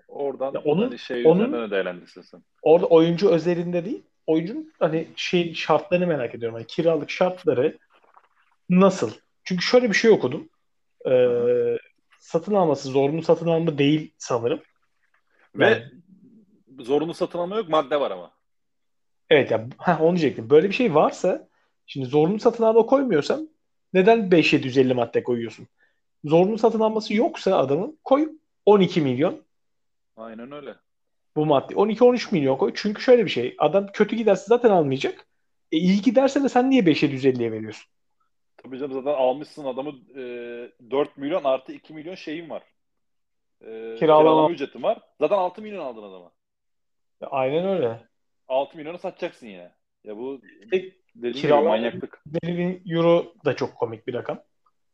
Oradan ya onun hani şey onun ödelendirsin sen. Orada oyuncu özelinde değil. Oyuncunun hani şey şartlarını merak ediyorum. Hani kiralık şartları nasıl? Çünkü şöyle bir şey okudum. Ee, satın alması zorunlu satın alma değil sanırım. Ve yani, zorunlu satın alma yok, madde var ama. Evet ya, heh, onu diyecektim. Böyle bir şey varsa şimdi zorunlu satın alma koymuyorsan neden beş bin yedi yüz elli madde koyuyorsun? Zorunlu satın alması yoksa adamın koy on iki milyon. Aynen öyle. Bu madde. on iki on üç milyon koy. Çünkü şöyle bir şey. Adam kötü giderse zaten almayacak. E, iyi giderse de sen niye beş bin yedi yüz elliye veriyorsun? Tabii canım, zaten almışsın adamı e, dört milyon artı iki milyon şeyin var. E, kiralama ücretin var. Zaten altı milyon aldın adama. Ya, aynen öyle. altı milyonu satacaksın yine. Ya bu kiralama manyaklık. bir bin euro da çok komik bir rakam.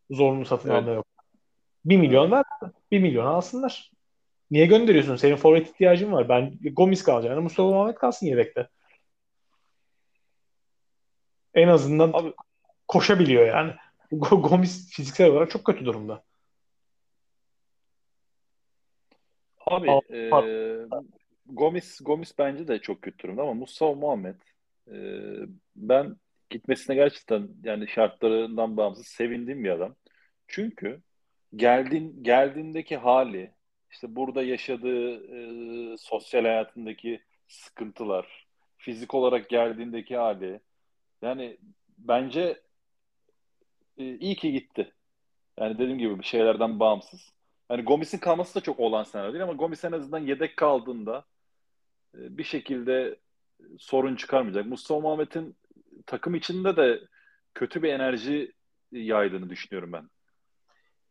Zorunlu satın evet. alma yok. bir milyon evet. ver. bir milyon alsınlar. Niye gönderiyorsun? Senin forvet ihtiyacın var. Ben Gomis kalacağını Mustafa Muhammed kalsın yedekte. En azından abi, koşabiliyor yani. Gomis fiziksel olarak çok kötü durumda. Abi e, Gomis Gomis bence de çok kötü durumda ama Mustafa Muhammed e, ben gitmesine gerçekten yani şartlarından bağımsız sevindiğim bir adam. Çünkü geldiğin, geldiğindeki hali, İşte burada yaşadığı e, sosyal hayatındaki sıkıntılar, fizik olarak geldiğindeki hali. Yani bence e, iyi ki gitti. Yani dediğim gibi bir şeylerden bağımsız. Yani Gomis'in kalması da çok olan senaryo değil ama Gomis en azından yedek kaldığında e, bir şekilde sorun çıkarmayacak. Mustafa Muhammed'in takım içinde de kötü bir enerji yaydığını düşünüyorum ben.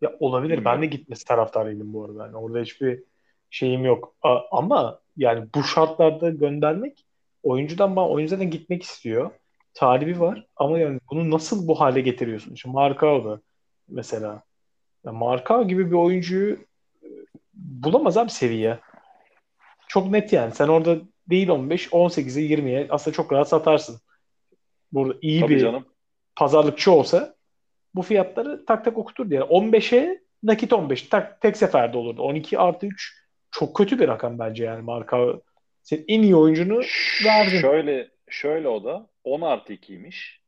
Ya olabilir. Bilmiyorum. Ben de gitmesi taraftarıydım bu arada. Yani orada hiçbir şeyim yok. A- ama yani bu şartlarda göndermek oyuncudan bana oyuncu zaten gitmek istiyor. Talibi var. Ama yani bunu nasıl bu hale getiriyorsun? İşte Marcao da mesela. Yani Marcao gibi bir oyuncuyu bulamaz abi seviye. Çok net yani. Sen orada değil on beş, on sekize, yirmiye aslında çok rahat satarsın. Burada iyi Tabii bir canım. pazarlıkçı olsa bu fiyatları tak tak okuturdu. Yani on beşe nakit on beş tak tek seferde olurdu. on iki artı üç çok kötü bir rakam bence yani marka. Senin en iyi oyuncunu verdin. Şöyle şöyle o da on artı ikiymiş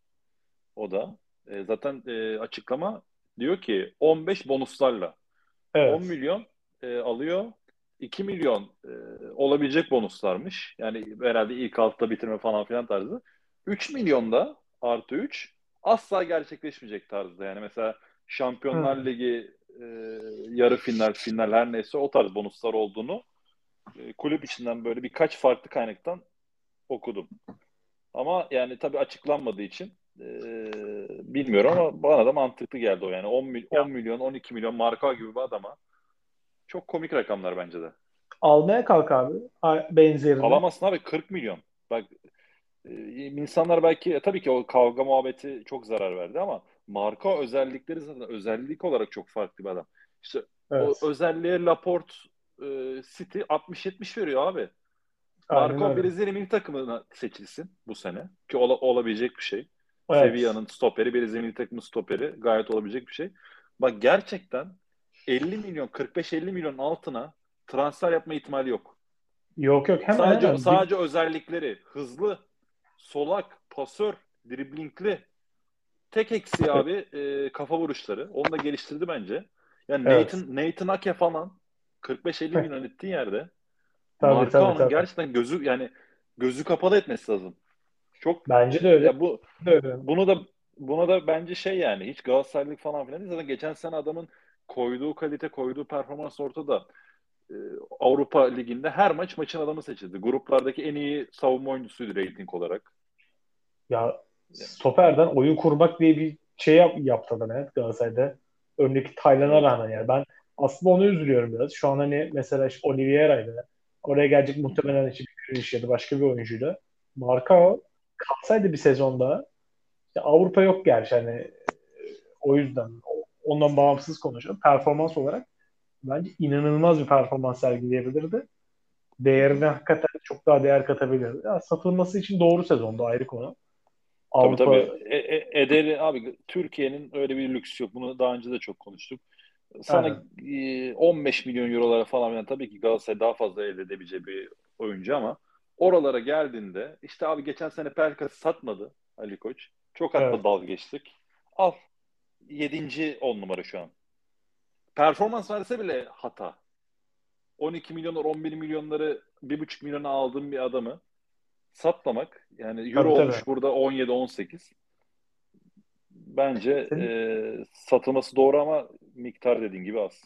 o da. E, zaten e, açıklama diyor ki on beş bonuslarla. Evet. on milyon e, alıyor. iki milyon e, olabilecek bonuslarmış. Yani herhalde ilk altta bitirme falan filan tarzı. üç milyon da artı üç asla gerçekleşmeyecek tarzda. Yani mesela Şampiyonlar Hı. Ligi e, yarı final, final her neyse o tarz bonuslar olduğunu e, kulüp içinden böyle birkaç farklı kaynaktan okudum. Ama yani tabii açıklanmadığı için e, bilmiyorum ama bana da mantıklı geldi o. Yani on milyon, on iki milyon Marcao gibi bir adama çok komik rakamlar bence de. Almaya kalk abi benzerini. Alamazsın abi kırk milyon. Bak İnsanlar belki tabii ki o kavga muhabbeti çok zarar verdi ama Marcao özellikleri zaten özellik olarak çok farklı bir adam. İşte evet. o özelliğe Laporte e, City altmış yetmiş veriyor abi. Marcao Brezilya milli takımına seçilsin bu sene ki ola, olabilecek bir şey. Evet. Sevilla'nın stoperi, Brezilya milli takımı stoperi gayet olabilecek bir şey. Bak gerçekten elli milyon kırk beş elli milyon altına transfer yapma ihtimali yok. Yok yok. Hemen sadece hemen. sadece özellikleri hızlı, solak, pasör, driblingli. Tek eksiği abi e, kafa vuruşları. Onu da geliştirdi bence. Yani evet. Nathan, Nathan Ake falan kırk beş elli milyon ettiğin yerde tabii, Marcao'nun tabii, tabii. gerçekten gözü yani gözü kapalı etmesi lazım. Çok bence de öyle. Bu öyle. Bunu da buna da bence şey yani hiç Galatasaraylık falan filan değil. Zaten geçen sene adamın koyduğu kalite, koyduğu performans ortada. Ee, Avrupa Ligi'nde her maç maçın adamı seçildi. Gruplardaki en iyi savunma oyuncusuydu reyting olarak. Ya stoperden oyun kurmak diye bir şey yap, yaptı adam evet Galatasaray'da. Öndeki Taylan'a rağmen yani. Ben aslında onu üzülüyorum biraz. Şu an hani mesela işte Oliveira'ydı. Oraya gelecek muhtemelen hiçbir Grealish ya da başka bir oyuncuydu. Marcao kalsaydı bir sezonda ya Avrupa yok gerçi hani o yüzden ondan bağımsız konuşuyorum. Performans olarak bence inanılmaz bir performans sergileyebilirdi. Değerine hakikaten çok daha değer katabilirdi. Ya, satılması için doğru sezondu ayrı konu. Tabii Avrupa... tabii. E, e, ederi abi Türkiye'nin öyle bir lüksü yok. Bunu daha önce de çok konuştuk. Sana e, on beş milyon eurolara falan yani tabii ki Galatasaray daha fazla elde edebileceği bir oyuncu ama oralara geldiğinde işte abi geçen sene Pelkas'ı satmadı Ali Koç. Çok hatta evet. Dalga geçtik. Al. yedinci on numara şu an. Performans verse bile hata. on iki milyonlar, on bir milyonları bir buçuk milyona aldığım bir adamı satlamak yani euro tabii, olmuş tabii. Burada on yedi on sekiz bence e, satılması doğru ama miktar dediğin gibi az.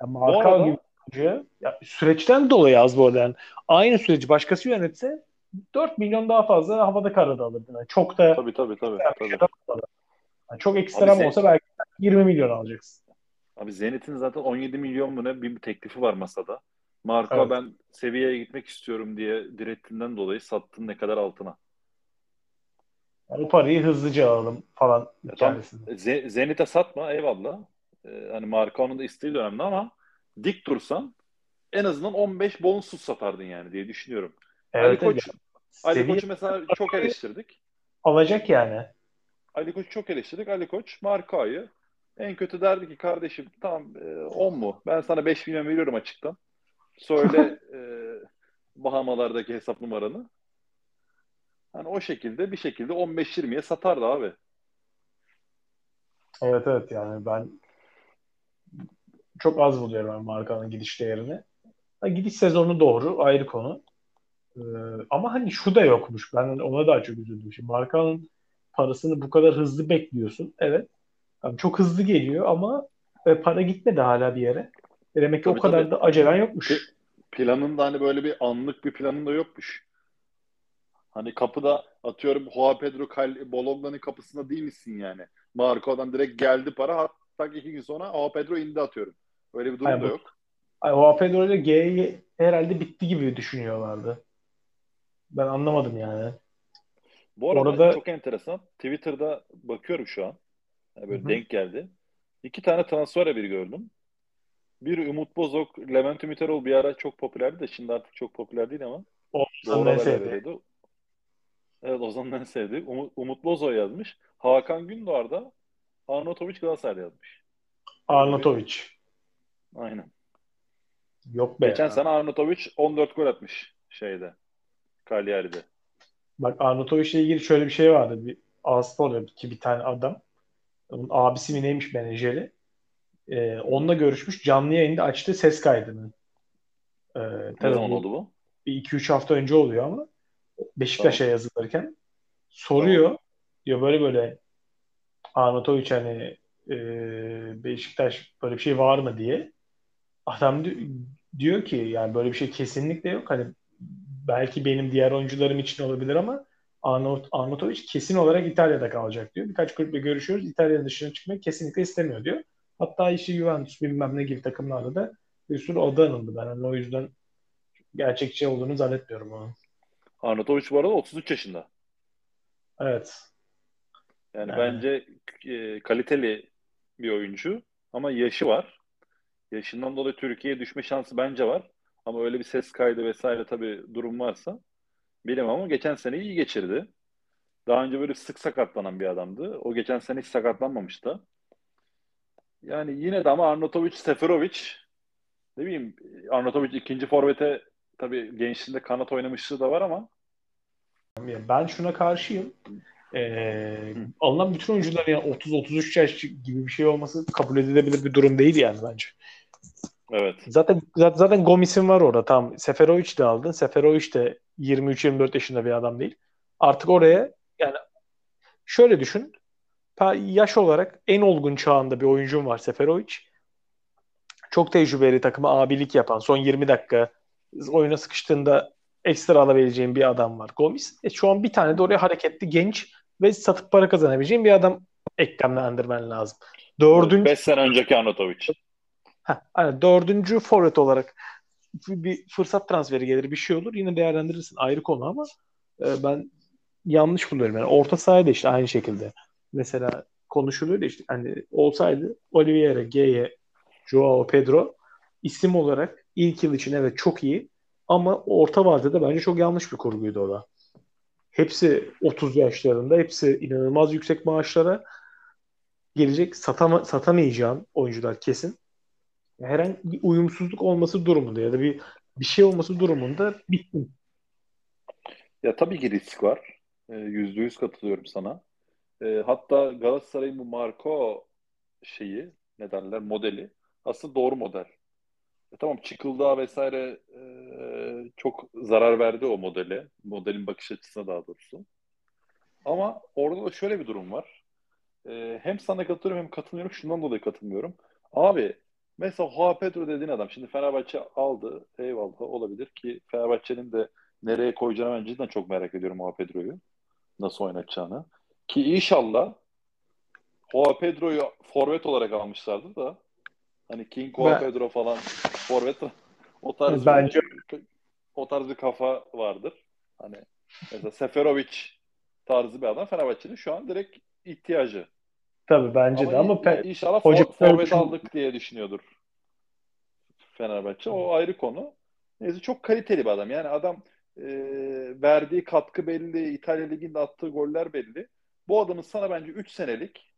Ya, Marcao gibi ya, süreçten dolayı az bu arada. Yani aynı süreci başkası yönetse dört milyon daha fazla havada karada alırdın. Yani çok da tabii tabii tabii. tabii. Yani çok ekstra Zenit... olsa belki yirmi milyon alacaksın. Abi Zenit'in zaten on yedi milyon mu ne bir teklifi var masada. Marcao evet. Ben seviyeye gitmek istiyorum diye direttiğinden dolayı sattın ne kadar altına. Yani o parayı hızlıca alalım falan. Z- Zenit'e satma eyvallah. Ee, hani Marcao'nun da isteği önemli ama dik dursan en azından on beş bonusuz satardın yani diye düşünüyorum. Evet, Ali Koç, yani. Ali Seviye... Koç'u mesela çok eleştirdik. Alacak yani. Ali Koç'u çok eleştirdik. Ali Koç Marcao'yu en kötü derdi ki kardeşim tamam on mu? Ben sana beş milyon veriyorum açıktan. Söyle e, Bahamalardaki hesap numaranı. Yani o şekilde bir şekilde on beş yirmiye satardı abi. Evet evet yani ben çok az buluyorum ben Marcao'nun gidiş değerini. Ha, gidiş sezonu doğru ayrı konu. Ee, ama hani şu da yokmuş. Ben ona daha çok üzüldüm. Şimdi Marcao'nun parasını bu kadar hızlı bekliyorsun. Evet. Yani çok hızlı geliyor ama para gitmedi hala bir yere. Demek ki tabii, o kadar tabii. Da acelen yokmuş. Planında hani böyle bir anlık bir planında yokmuş. Hani kapıda atıyorum João Pedro Bologna'nın kapısında değil misin yani? Marcao'dan direkt geldi para. Hatta iki gün sonra João Pedro indi atıyorum. Öyle bir durum yani, da yok. João Pedro ile Gueye herhalde bitti gibi düşünüyorlardı. Ben anlamadım yani. Bu arada orada... çok enteresan. Twitter'da bakıyorum şu an. Yani böyle hı-hı. Denk geldi. İki tane transfer haberi gördüm. Bir Umut Bozok, Levent Ümiteroğlu bir ara çok popülerdi de şimdi artık çok popüler değil ama. Ozan'ın en sevdiği. Evet Ozan'ın en sevdiği. Umut, Umut Bozok yazmış. Hakan Gündoğar da Arnautović Galatasaray'da yazmış. Arnautović. Aynen. Yok be. Geçen ya. Sene Arnautović on dört gol atmış şeyde. Cagliari'de. Bak Arnautovic'le ilgili şöyle bir şey vardı. Bir Astor'da ki bir tane adam. Onun abisi mi neymiş menajeri. Ee, onunla görüşmüş. Canlı yayında açtı ses kaydını. Ee, ne zaman oldu bu? Bir iki üç hafta önce oluyor ama. Beşiktaş'a tamam. Yazılırken. Soruyor. Tamam. Diyor böyle böyle Arnautović hani e, Beşiktaş böyle bir şey var mı diye. Adam diyor ki yani böyle bir şey kesinlikle yok. Hani belki benim diğer oyuncularım için olabilir ama Arnaut, Arnautović kesin olarak İtalya'da kalacak diyor. Birkaç kulüple görüşüyoruz. İtalya'nın dışına çıkmayı kesinlikle istemiyor diyor. Hatta işte Juventus bilmem ne gibi takımlarda da bir sürü adı anıldı. Ben yani o yüzden gerçekçi olduğunu zannetmiyorum onu. Arnautović bu arada otuz üç yaşında. Evet. Yani, yani. Bence e, kaliteli bir oyuncu ama yaşı var. Yaşından dolayı Türkiye'ye düşme şansı bence var. Ama öyle bir ses kaydı vesaire tabii durum varsa bilemem ama geçen seneyi iyi geçirdi. Daha önce böyle sık sakatlanan bir adamdı. O geçen sene hiç sakatlanmamıştı. Yani yine de ama Arnautović, Seferovic ne bileyim Arnautović ikinci forvete tabii gençliğinde kanat oynamışlığı da var ama ben şuna karşıyım. Ee, alınan bütün oyuncuların yani otuz otuz üç yaş gibi bir şey olması kabul edilebilir bir durum değil yani bence. Evet. Zaten zaten Gomis'in var orada. Tam Seferovic de aldın. Seferovic de yirmi üç yirmi dört yaşında bir adam değil. Artık oraya yani şöyle düşün. Yaş olarak en olgun çağında bir oyuncum var Seferovic. Çok tecrübeli, takıma abilik yapan, son yirmi dakika oyuna sıkıştığında ekstra alabileceğin bir adam var Gomis. E şu an bir tane de oraya hareketli, genç ve satıp para kazanabileceğin bir adam eklemlendirmen lazım. Dördüncü... beş sene önceki Arnautović. Ha, yani dördüncü forvet olarak bir fırsat transferi gelir, bir şey olur. Yine değerlendirirsin, ayrı konu, ama e, ben yanlış buluyorum. Yani orta sahada işte aynı şekilde. Mesela konuşuluyor da işte hani olsaydı Oliveira, Gueye, João Pedro isim olarak ilk yıl için evet çok iyi, ama orta vadede bence çok yanlış bir kurguydu o da. Hepsi otuz yaşlarında, hepsi inanılmaz yüksek maaşlara gelecek, satama, satamayacağın oyuncular kesin. Herhangi bir uyumsuzluk olması durumunda ya da bir bir şey olması durumunda bittim. Ya tabii ki risk var. Yüzde yüz katılıyorum sana. E, hatta Galatasaray'ın bu Marcao şeyi, ne derler, modeli aslında doğru model. E, tamam çıkıldığa vesaire e, çok zarar verdi o modeli. Modelin bakış açısına daha doğrusu. Ama orada da şöyle bir durum var. E, hem sana katılıyorum hem katılmıyorum. Şundan dolayı katılmıyorum. Abi mesela João Pedro dediğin adam şimdi Fenerbahçe aldı. Eyvallah, olabilir ki Fenerbahçe'nin de nereye koyacağını ben cidden çok merak ediyorum João Pedro'yu. Nasıl oynatacağını. Ki inşallah João Pedro'yu forvet olarak almışlardı da hani King, João ben... Pedro falan forvet o tarz bence bir, o tarz bir kafa vardır. Hani mesela Seferovic tarzı bir adam Fenerbahçe'nin şu an direkt ihtiyacı. Tabii bence ama de ama pe- inşallah hoca for- forvet aldık diye düşünüyordur Fenerbahçe. O ayrı konu. Neyse, çok kaliteli bir adam. Yani adam e, verdiği katkı belli. İtalya Ligi'nde attığı goller belli. Bu adamın sana bence üç senelik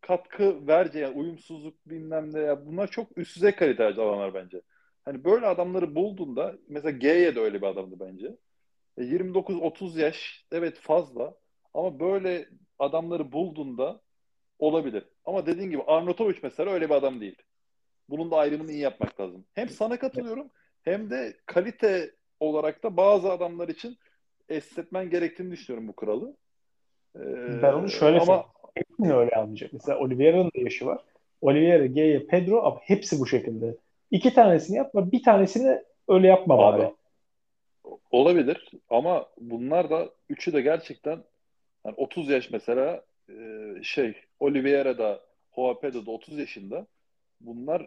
katkı vereceği, yani uyumsuzluk bilmem ne, ya bunlar çok üst düzey kalite adamlar bence. Hani böyle adamları bulduğunda mesela Gueye de öyle bir adamdı bence. yirmi dokuz otuz yaş evet fazla, ama böyle adamları bulduğunda olabilir. Ama dediğin gibi Arnautović mesela öyle bir adam değil. Bunun da ayrımını iyi yapmak lazım. Hem sana katılıyorum hem de kalite olarak da bazı adamlar için esnetmen gerektiğini düşünüyorum bu kuralı. Ben onu şöyle ama... söyleyeyim. Öyle almayacak. Mesela Oliveira'nın da yaşı var. Oliveira, Gueye, Pedro hepsi bu şekilde. İki tanesini yapma, bir tanesini öyle yapma abi. abi. Olabilir ama bunlar da üçü de gerçekten yani otuz yaş mesela şey Oliveira da João Pedro da otuz yaşında. Bunlar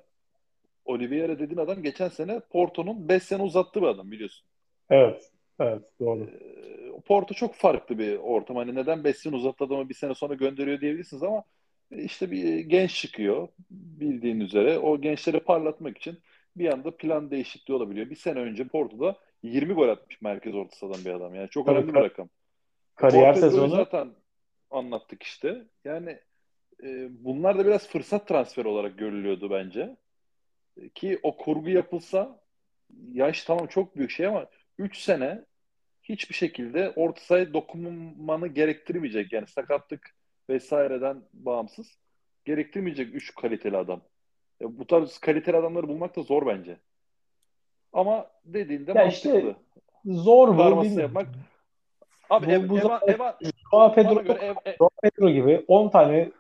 Oliveira dediğin adam geçen sene Porto'nun beş sene uzattığı bir adam biliyorsun. Evet. Evet, doğru. Porto çok farklı bir ortam. Hani neden beş sene uzattı adamı bir sene sonra gönderiyor diyebilirsiniz, ama işte bir genç çıkıyor bildiğin üzere. O gençleri parlatmak için bir anda plan değişikliği olabiliyor. Bir sene önce Porto'da yirmi gol atmış merkez orta sahadan bir adam. Yani çok tabii, önemli bir rakam. Kariyer sezonu zaten anlattık işte. Yani e, bunlar da biraz fırsat transferi olarak görülüyordu bence. Ki o kurgu yapılsa yaş tamam çok büyük şey, ama üç sene hiçbir şekilde orta sahaya dokunmanı gerektirmeyecek. Yani sakatlık vesaireden bağımsız gerektirmeyecek üç kaliteli adam. Ya bu tarz kaliteli adamları bulmak da zor bence. Ama dediğinde mantıklı. Işte zor varması yapmak. Abi Evan Eva, Eva, Eva, Pedro, Eva, Eva, Pedro gibi on tane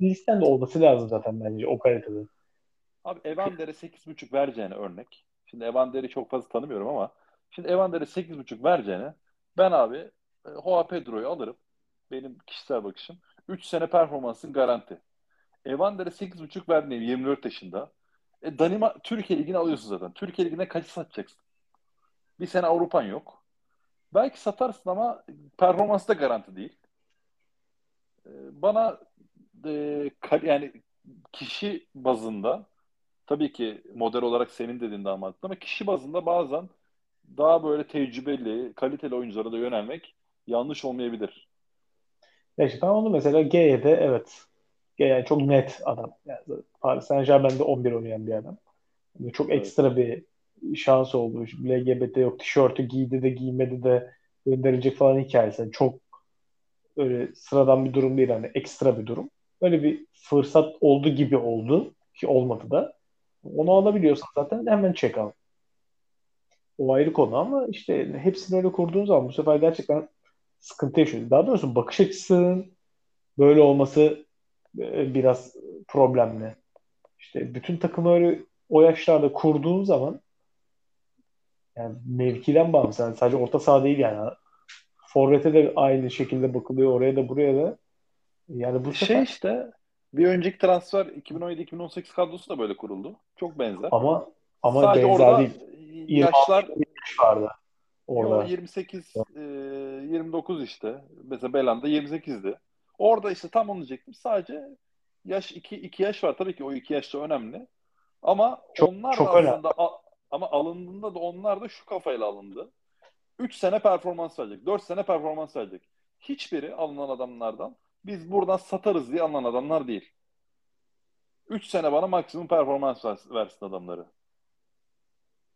listen de olması lazım zaten bence o kalitede. Abi Evander'e sekiz buçuk vereceğine örnek. Şimdi Evander'i çok fazla tanımıyorum ama şimdi Evander'e sekiz buçuk vereceğine ben abi João Pedro'yu alırım. Benim kişisel bakışım. üç sene performansın garanti. Evander'e sekiz buçuk verdiğin yirmi dört yaşında. E Danima Türkiye Ligi'ni alıyorsun zaten. Türkiye Ligi'ne kaç satacaksın? Bir sene Avrupan yok. Belki satarsın ama performansı da garanti değil. Bana e, yani kişi bazında tabii ki model olarak senin dediğin daha mantıklı, ama kişi bazında bazen daha böyle tecrübeli, kaliteli oyunculara da yönelmek yanlış olmayabilir. Gerçekten onu mesela Gueye'de evet. Gueye çok net adam. Yani Paris Saint-Germain'de on bir oynayan bir adam. Yani çok evet. Ekstra bir şans oldu. L G B T yok, tişörtü giydi de giymedi de gönderilecek falan hikayesi. Yani çok öyle sıradan bir durum değil. Yani ekstra bir durum. Öyle bir fırsat oldu gibi oldu ki olmadı da. Onu alabiliyorsan zaten hemen check al. O ayrı konu ama işte hepsini öyle kurduğun zaman bu sefer gerçekten sıkıntı yaşıyoruz. Daha doğrusu bakış açısının böyle olması biraz problemli. İşte bütün takımı öyle o yaşlarda kurduğun zaman yani mevkiden bağımsız. Yani sadece orta saha değil yani. Forvet'e de aynı şekilde bakılıyor. Oraya da buraya da. Yani bu şey sefer... işte bir önceki transfer iki bin on yedi iki bin on sekiz kadrosu da böyle kuruldu. Çok benzer. Ama ama sadece benzer değil. Yaşlar vardı. Orada. yirmi sekiz yirmi dokuz işte. Mesela Belanda yirmi sekizdi. Orada işte tam onu diyecektim. Sadece yaş iki iki yaş var. Tabii ki o iki yaş da önemli. Ama çok, onlar çok da aslında a, ama alındığında da onlar da şu kafayla alındı. üç sene performans verecek. dört sene performans verecek. Hiçbiri alınan adamlardan biz buradan satarız diye alınan adamlar değil. üç sene bana maksimum performans versin adamları.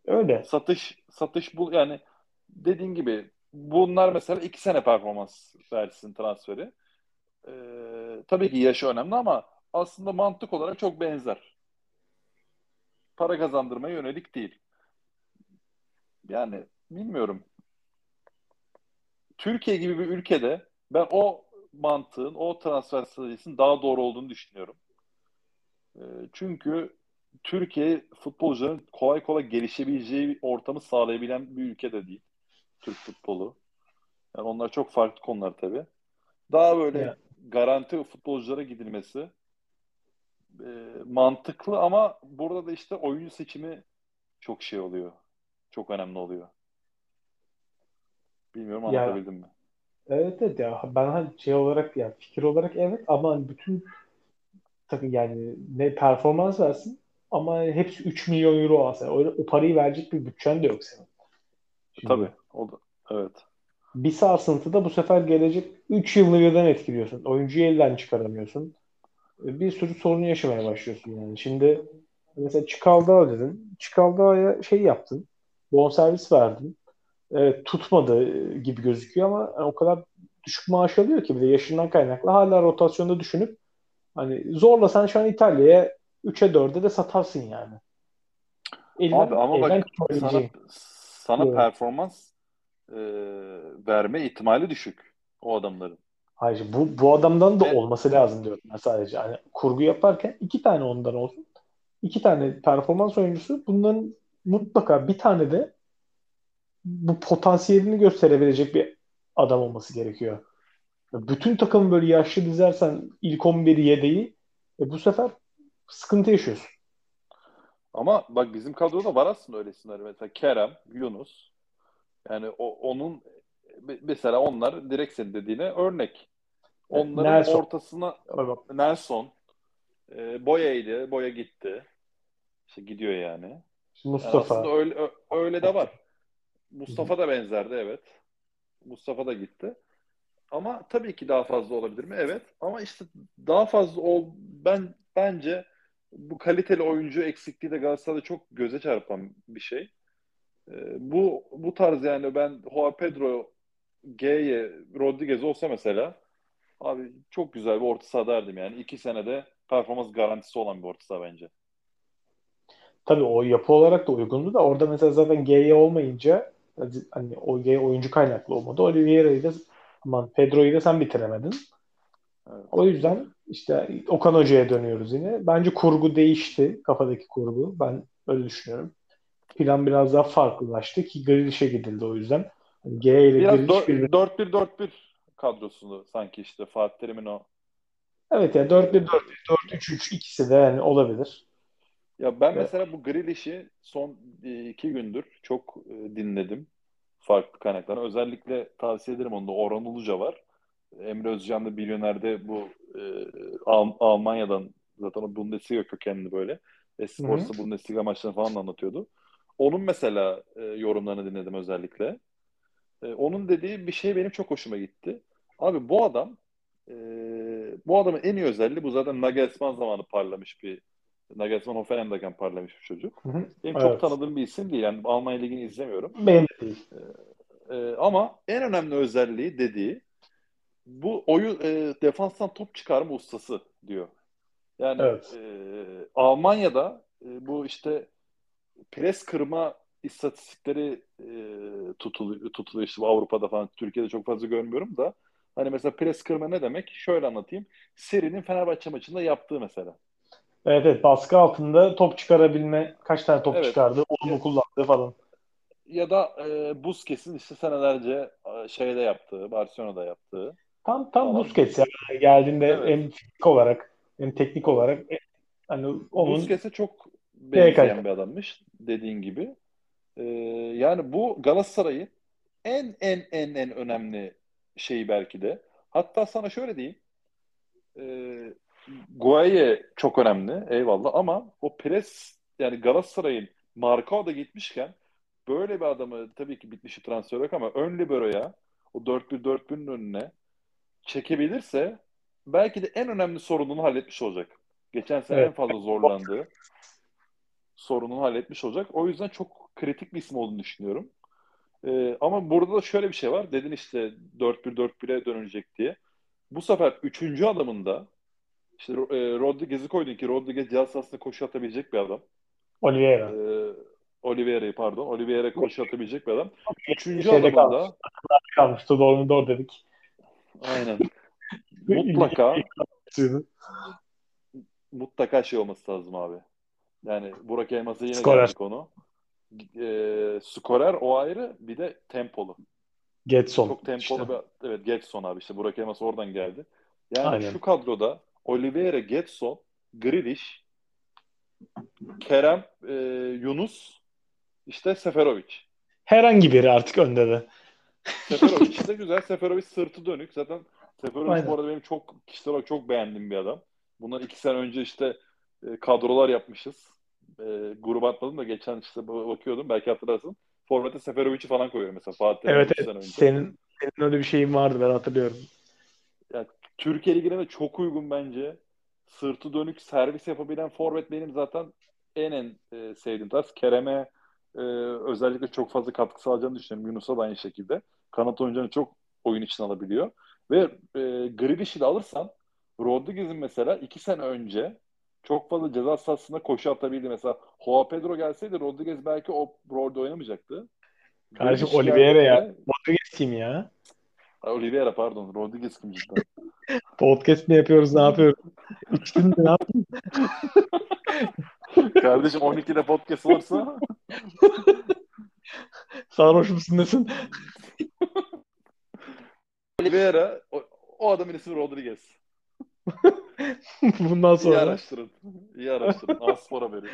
Öyle. Satış satış bu yani dediğin gibi bunlar mesela iki sene performans versin transferi. Ee, tabii ki yaşı önemli ama aslında mantık olarak çok benzer. Para kazandırmaya yönelik değil. Yani bilmiyorum. Türkiye gibi bir ülkede ben o mantığın, o transfer stratejisinin daha doğru olduğunu düşünüyorum. Ee, çünkü Türkiye futbolcuların kolay kolay gelişebileceği bir ortamı sağlayabilen bir ülke de değil. Türk futbolu. Yani onlar çok farklı konular tabii. Daha böyle yani garanti futbolculara gidilmesi e, mantıklı ama burada da işte oyuncu seçimi çok şey oluyor. Çok önemli oluyor. Bilmiyorum anlatabildim ya, mi? Evet evet ya ben şey olarak ya fikir olarak evet ama bütün tabii yani ne performans versin ama hepsi üç milyon euro alsa. Öyle o parayı verecek bir bütçen de yok senin. Şimdi, tabii o da evet. Bir sarsıntıda bu sefer gelecek üç yıllık yıldan etkiliyorsun. Oyuncuyu elden çıkaramıyorsun. Bir sürü sorun yaşamaya başlıyorsun yani. Şimdi mesela Çıkaldağ dedin. Çıkaldağ'a şey yaptın. Bonservis verdin. Evet, tutmadı gibi gözüküyor ama o kadar düşük maaş alıyor ki bir de yaşından kaynaklı. Hala rotasyonda düşünüp hani zorla sen şu an İtalya'ya üçe dörde de satarsın yani. Elden, abi ama bak sana, sana evet. performans E, verme ihtimali düşük o adamların. Hayır, bu bu adamdan da evet. olması lazım diyorum ben sadece. Yani kurgu yaparken iki tane ondan olsun. İki tane performans oyuncusu. Bunların mutlaka bir tane de bu potansiyelini gösterebilecek bir adam olması gerekiyor. Bütün takımı böyle yaşlı dizersen ilk on biri yedeği e bu sefer sıkıntı yaşıyorsun. Ama bak bizim kadroda var aslında öylesine. Mesela Kerem, Yunus. Yani o, onun mesela onlar direkt senin dediğine örnek. Onların Nelson. ortasına Nelson e, Boya'ydı. Boya gitti. İşte gidiyor yani. Mustafa. Yani aslında öyle, öyle de var. Mustafa da benzerdi evet. Mustafa da gitti. Ama tabii ki daha fazla olabilir mi? Evet. Ama işte daha fazla ol ben bence bu kaliteli oyuncu eksikliği de Galatasaray'da çok göze çarpan bir şey. Bu bu tarz yani ben João Pedro, Gueye, Rodriguez olsa mesela abi çok güzel bir orta saha derdim yani. iki senede performans garantisi olan bir orta saha bence. Tabii o yapı olarak da uygundu da orada mesela zaten Gueye olmayınca hani o Gueye oyuncu kaynaklı olmadı. Oliveira'yı da aman Pedro'yu da sen bitiremedin. Evet. O yüzden işte Okan Hoca'ya dönüyoruz yine. Bence kurgu değişti. Kafadaki kurgu. Ben öyle düşünüyorum. Plan biraz daha farklılaştı ki Grealish'e gidildi o yüzden. G ile Grealish birbirine... dört bir dört bir kadrosunu sanki işte Fatih Terim'in o. Evet ya yani dört bir dört bir dört üç üç ikisi de yani olabilir. Ya ben evet. mesela bu Grealish'i son iki gündür çok dinledim. Farklı kaynaklara. Özellikle tavsiye ederim onu da. Orhan Uluca var. Emre Özcan da Milyoner'de bu e, Alm- Almanya'dan zaten o Bundesliga kökenli böyle. Esports'ta Bundesliga maçlarını falan anlatıyordu. Onun mesela e, yorumlarını dinledim özellikle. E, onun dediği bir şey benim çok hoşuma gitti. Abi bu adam e, bu adamın en iyi özelliği bu zaten Nagelsmann zamanı parlamış bir Nagelsmann Hoffenheim'deyken parlamış bir çocuk. Hı hı. Benim evet. çok tanıdığım bir isim değil. Yani Almanya Ligi'ni izlemiyorum. Benim değil. E, e, ama en önemli özelliği dediği bu oyun e, defanstan top çıkarma ustası diyor. Yani evet. e, Almanya'da e, bu işte pres kırma istatistikleri e, tutuluyor, tutuluyor işte Avrupa'da falan. Türkiye'de çok fazla görmüyorum da. Hani mesela pres kırma ne demek? Şöyle anlatayım. Seri'nin Fenerbahçe maçında yaptığı mesela. Evet, evet, baskı altında top çıkarabilme, kaç tane top evet. çıkardı, onu kullandı falan. Ya da e, Busquets'in işte senelerce şeyde yaptığı, Barcelona'da yaptığı. Tam tam falan. Busquets yani geldiğinde evet. hem fizik olarak hem teknik olarak hani onun Busquets'e çok benzeyen bir adammış dediğin gibi. Ee, yani bu Galatasaray'ın en en en en önemli şeyi belki de. Hatta sana şöyle diyeyim. Eee Gueye çok önemli. Eyvallah ama o pres yani Galatasaray'ın Marcao'da gitmişken böyle bir adamı tabii ki bitmişi transfer yok ama ön libero'ya o dört bir dört bir'in önüne çekebilirse belki de en önemli sorununu halletmiş olacak. Geçen sene evet. en fazla zorlandığı sorununu halletmiş olacak. O yüzden çok kritik bir isim olduğunu düşünüyorum. Ee, ama burada da şöyle bir şey var. Dedin işte dört bir dört bir'e dönülecek diye. Bu sefer üçüncü adamın da işte e, Rodriguez'i koydun ki Rodriguez cihaz aslında koşu atabilecek bir adam. Oliveira. Ee, Oliveira'yı pardon. Oliveira koşu atabilecek bir adam. Üçüncü adamın kalmış. da kalmıştı. Doğru doğru dedik. Aynen. mutlaka mutlaka şey olması lazım abi. Yani Burak Elmas'a yine geldik onu. E, skorer o ayrı. Bir de tempolu. Gerson. Çok tempolu işte. bir, evet Gerson abi. İşte Burak Elmas oradan geldi. Yani aynen. şu kadroda Oliveira, Gerson, Grealish, Kerem, e, Yunus, işte Seferovic. Herhangi biri artık önde de. Seferovic de güzel. Seferovic sırtı dönük. Zaten Seferovic aynen. bu arada benim çok kişisel olarak çok beğendiğim bir adam. Bundan iki sene önce işte e, kadrolar yapmışız. E, grup atmadım da geçen işte bakıyordum. Belki hatırlarsın. Forvet'e Seferovic'i falan koyuyorum mesela. Fatih evet evet. Önce. Senin, senin öyle bir şeyin vardı ben hatırlıyorum. Yani, Türkiye Ligi'ne de çok uygun bence. Sırtı dönük servis yapabilen forvet benim zaten en en e, sevdiğim tarz. Kerem'e e, özellikle çok fazla katkı sağlayacağını düşünüyorum. Yunus'a da aynı şekilde. Kanat oyuncularını çok oyun için alabiliyor. Ve e, Grealish'i de alırsan Rodriguez'in mesela iki sene önce çok fazla ceza sahasında koşu atabildi. Mesela João Pedro gelseydi Rodriguez belki o rolde oynamayacaktı. Kardeşim Oliveira ya. De... Rodriguez kim ya? Oliveira pardon. Rodriguez kim cidden? Podcast mi yapıyoruz? Ne yapıyoruz? İçtin mi? Ne yaptın? Kardeşim on ikide podcast olursa sarhoş musun nesin? Oliveira o, o adamın ismi Rodriguez. Bundan sonra. İyi araştırın. İyi araştırın. Az spora verin.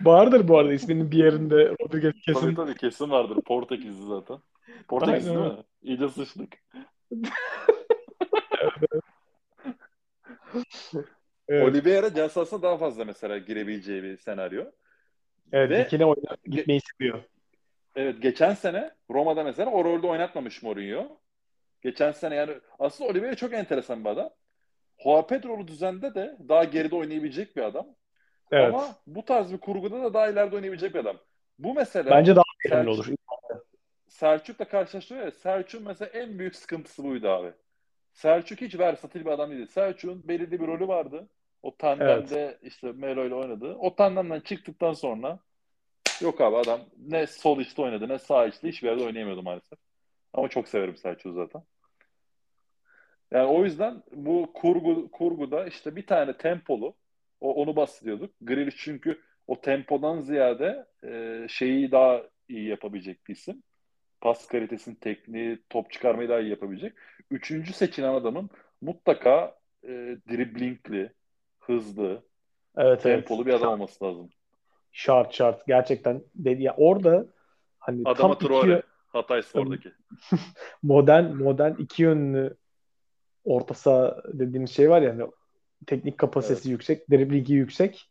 Vardır bu arada isminin bir yerinde Rodriguez kesin. Tabii tabii kesin vardır. Portekizli zaten. Portekizli değil mi? İyice sıçtık. evet. Oliveira Cansas'la daha fazla mesela girebileceği bir senaryo. Evet. Ve ikine oynar, gitmeyi seviyor. Evet. Geçen sene Roma'da mesela o rolde oynatmamış Mourinho. Geçen sene yani aslında Oliveira çok enteresan bir adam. João Pedro'lu düzende de daha geride oynayabilecek bir adam. Evet. Ama bu tarz bir kurguda da daha ileride oynayabilecek bir adam. Bu mesela bence daha verimli olur. Selçuk'la karşılaştırıyor ya. Selçuk'un mesela en büyük sıkıntısı buydu abi. Selçuk hiç versatil bir adam değildi. Selçuk'un belirli bir rolü vardı. O tandemde evet. işte Melo ile oynadı. O tandemden çıktıktan sonra yok abi adam ne sol içte oynadı ne sağ içte hiçbir yerde oynayamıyordu maalesef. Ama çok severim Selçuk'u zaten. Yani o yüzden bu kurgu kurguda işte bir tane tempolu o, onu bahsediyorduk. Grealish çünkü o tempodan ziyade e, şeyi daha iyi yapabilecek bir isim. Pas kalitesinin tekniği, top çıkarmayı daha iyi yapabilecek. Üçüncü seçilen adamın mutlaka e, driblingli, hızlı, evet, tempolu evet. bir adam olması lazım. Şart şart. Gerçekten dedi ya orada hani adama tam Troy, iki... Hatayspor'daki. modern modern iki yönlü orta saha dediğimiz şey var yani teknik kapasitesi evet. yüksek, driblingi yüksek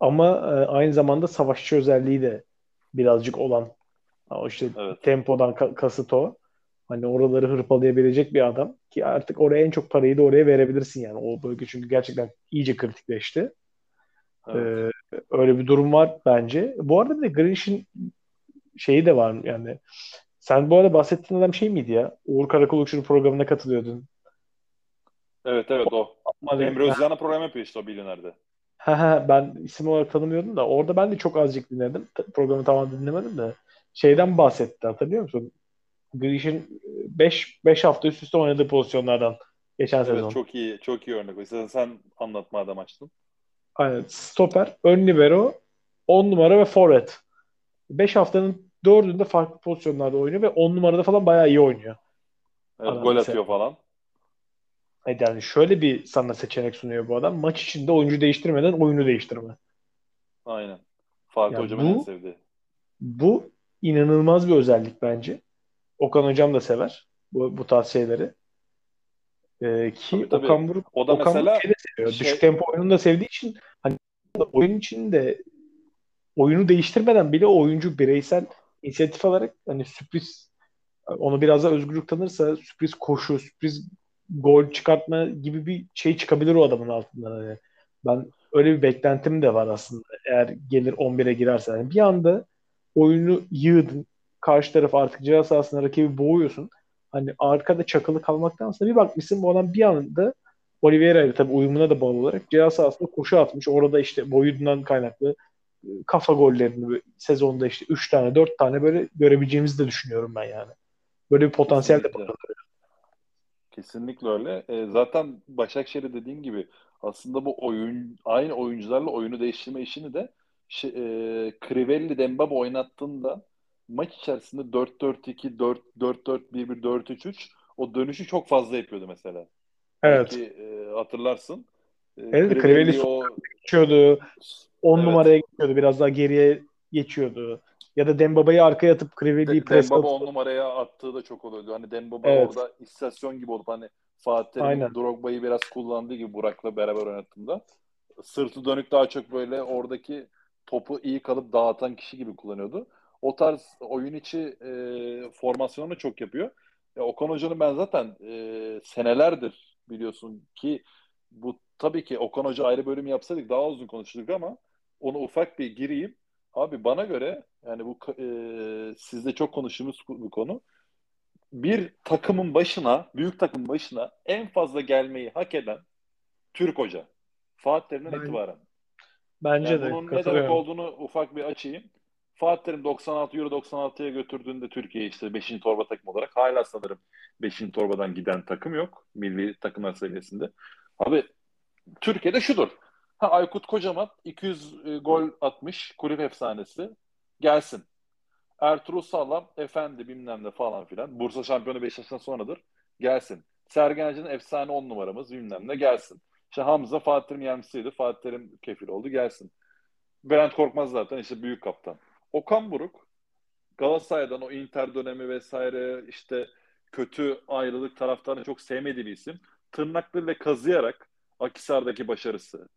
ama e, aynı zamanda savaşçı özelliği de birazcık olan o işte evet. tempodan ka- kasıt o. Hani oraları hırpalayabilecek bir adam ki artık oraya en çok parayı da oraya verebilirsin yani. O bölge çünkü gerçekten iyice kritikleşti. Evet. Ee, öyle bir durum var bence. Bu arada bir de Grealish'in şeyi de var yani. Sen bu arada bahsettiğin adam şey miydi ya? Uğur Karakulukçu'nun programına katılıyordun. Evet evet o. Emre Özcan'ın programı yapıyor işte o bilinerde. Ha ben isim olarak tanımıyordum da orada ben de çok azıcık dinledim. Programı tamamen dinlemedim de. Şeyden bahsetti, hatırlıyor musun? Grealish'in beş hafta üst üste oynadığı pozisyonlardan geçen evet, sezon. Çok iyi, çok iyi örnek. Sen, sen anlatma adam açtın. Aynen. Stoper, ön libero, on numara ve forvet. beş haftanın dördünde farklı pozisyonlarda oynuyor ve on numarada falan bayağı iyi oynuyor. Evet, adam gol mesela atıyor falan. Yani şöyle bir sana seçenek sunuyor bu adam. Maç içinde oyuncu değiştirmeden oyunu değiştirme. Aynen. Fatih yani Hocam'ın en sevdiği. Bu inanılmaz bir özellik bence. Okan Hocam da sever bu, bu tarz şeyleri. Ee, ki tabii, tabii. Okan Buruk o da Okan mesela Buruk seviyor. Şey... Düşük tempo oyununu da sevdiği için hani oyun içinde oyunu değiştirmeden bile oyuncu bireysel inisiyatif alarak hani sürpriz, onu biraz daha özgürlük tanırsa sürpriz koşu, sürpriz gol çıkartma gibi bir şey çıkabilir o adamın altından. Yani ben öyle bir beklentim de var aslında. Eğer gelir on bire girerse. Yani bir anda oyunu yığdın. Karşı taraf artık ceza sahasında rakibi boğuyorsun. Hani arkada çakılı kalmaktansa bir bakmışsın bu adam bir anda Oliveira'yla tabii uyumuna da bağlı olarak ceza sahasında koşu atmış. Orada işte boyundan kaynaklı kafa gollerini sezonda işte üç tane dört tane böyle görebileceğimizi de düşünüyorum ben yani. Böyle bir potansiyel de bulunuyor. Kesinlikle öyle. E, zaten Başakşehir'e dediğim gibi aslında bu oyun aynı oyuncularla oyunu değiştirme işini de şi, e, Crivelli Demba oynattığında maç içerisinde dört dört iki, dört dört bir bir, dört üç üç o dönüşü çok fazla yapıyordu mesela. Evet. Belki, e, hatırlarsın. E, evet. Crivelli o... geçiyordu. on evet. numaraya geçiyordu. Biraz daha geriye geçiyordu. Ya da Dembaba'yı arkaya atıp Crivelli'yi pres atıp. Dembaba on numaraya attığı da çok oluyordu. Hani Dembaba evet. orada istasyon gibi olup hani Fatih Terim Drogba'yı biraz kullandığı gibi Burak'la beraber oynattığında sırtı dönük daha çok böyle oradaki topu iyi kalıp dağıtan kişi gibi kullanıyordu. O tarz oyun içi e, formasyonunu çok yapıyor. Ya, Okan Hoca'nın ben zaten e, senelerdir biliyorsun ki bu tabii ki Okan Hoca ayrı bölüm yapsaydık daha uzun konuşurduk ama onu ufak bir gireyim. Abi bana göre yani bu e, sizle çok konuştuğumuz bu konu, bir takımın başına, büyük takımın başına en fazla gelmeyi hak eden Türk hoca. Fatih Terim'den ben, itibaren. Bence yani de. Bunun ne demek olduğunu ufak bir açayım. Fatih Terim doksan altı Euro doksan altıya götürdüğünde Türkiye işte beşinci torba takım olarak hala sanırım beşinci torbadan giden takım yok. Milli takımlar seviyesinde. Abi Türkiye'de şudur. Ha, Aykut Kocaman iki yüz e, gol atmış kulüp efsanesi. Gelsin. Ertuğrul Sağlam efendi bilmem ne falan filan. Bursa şampiyonu beş yaşından sonradır. Gelsin. Sergen Hoca'nın efsane on numaramız bilmem ne gelsin. İşte Hamza Fatih Terim yardımcısıydı. Fatih Terim kefil oldu gelsin. Bülent Korkmaz zaten işte büyük kaptan. Okan Buruk Galatasaray'dan o Inter dönemi vesaire işte kötü ayrılık taraftarını çok sevmediği bir isim. Tırnaklarıyla kazıyarak Akhisar'daki başarısı,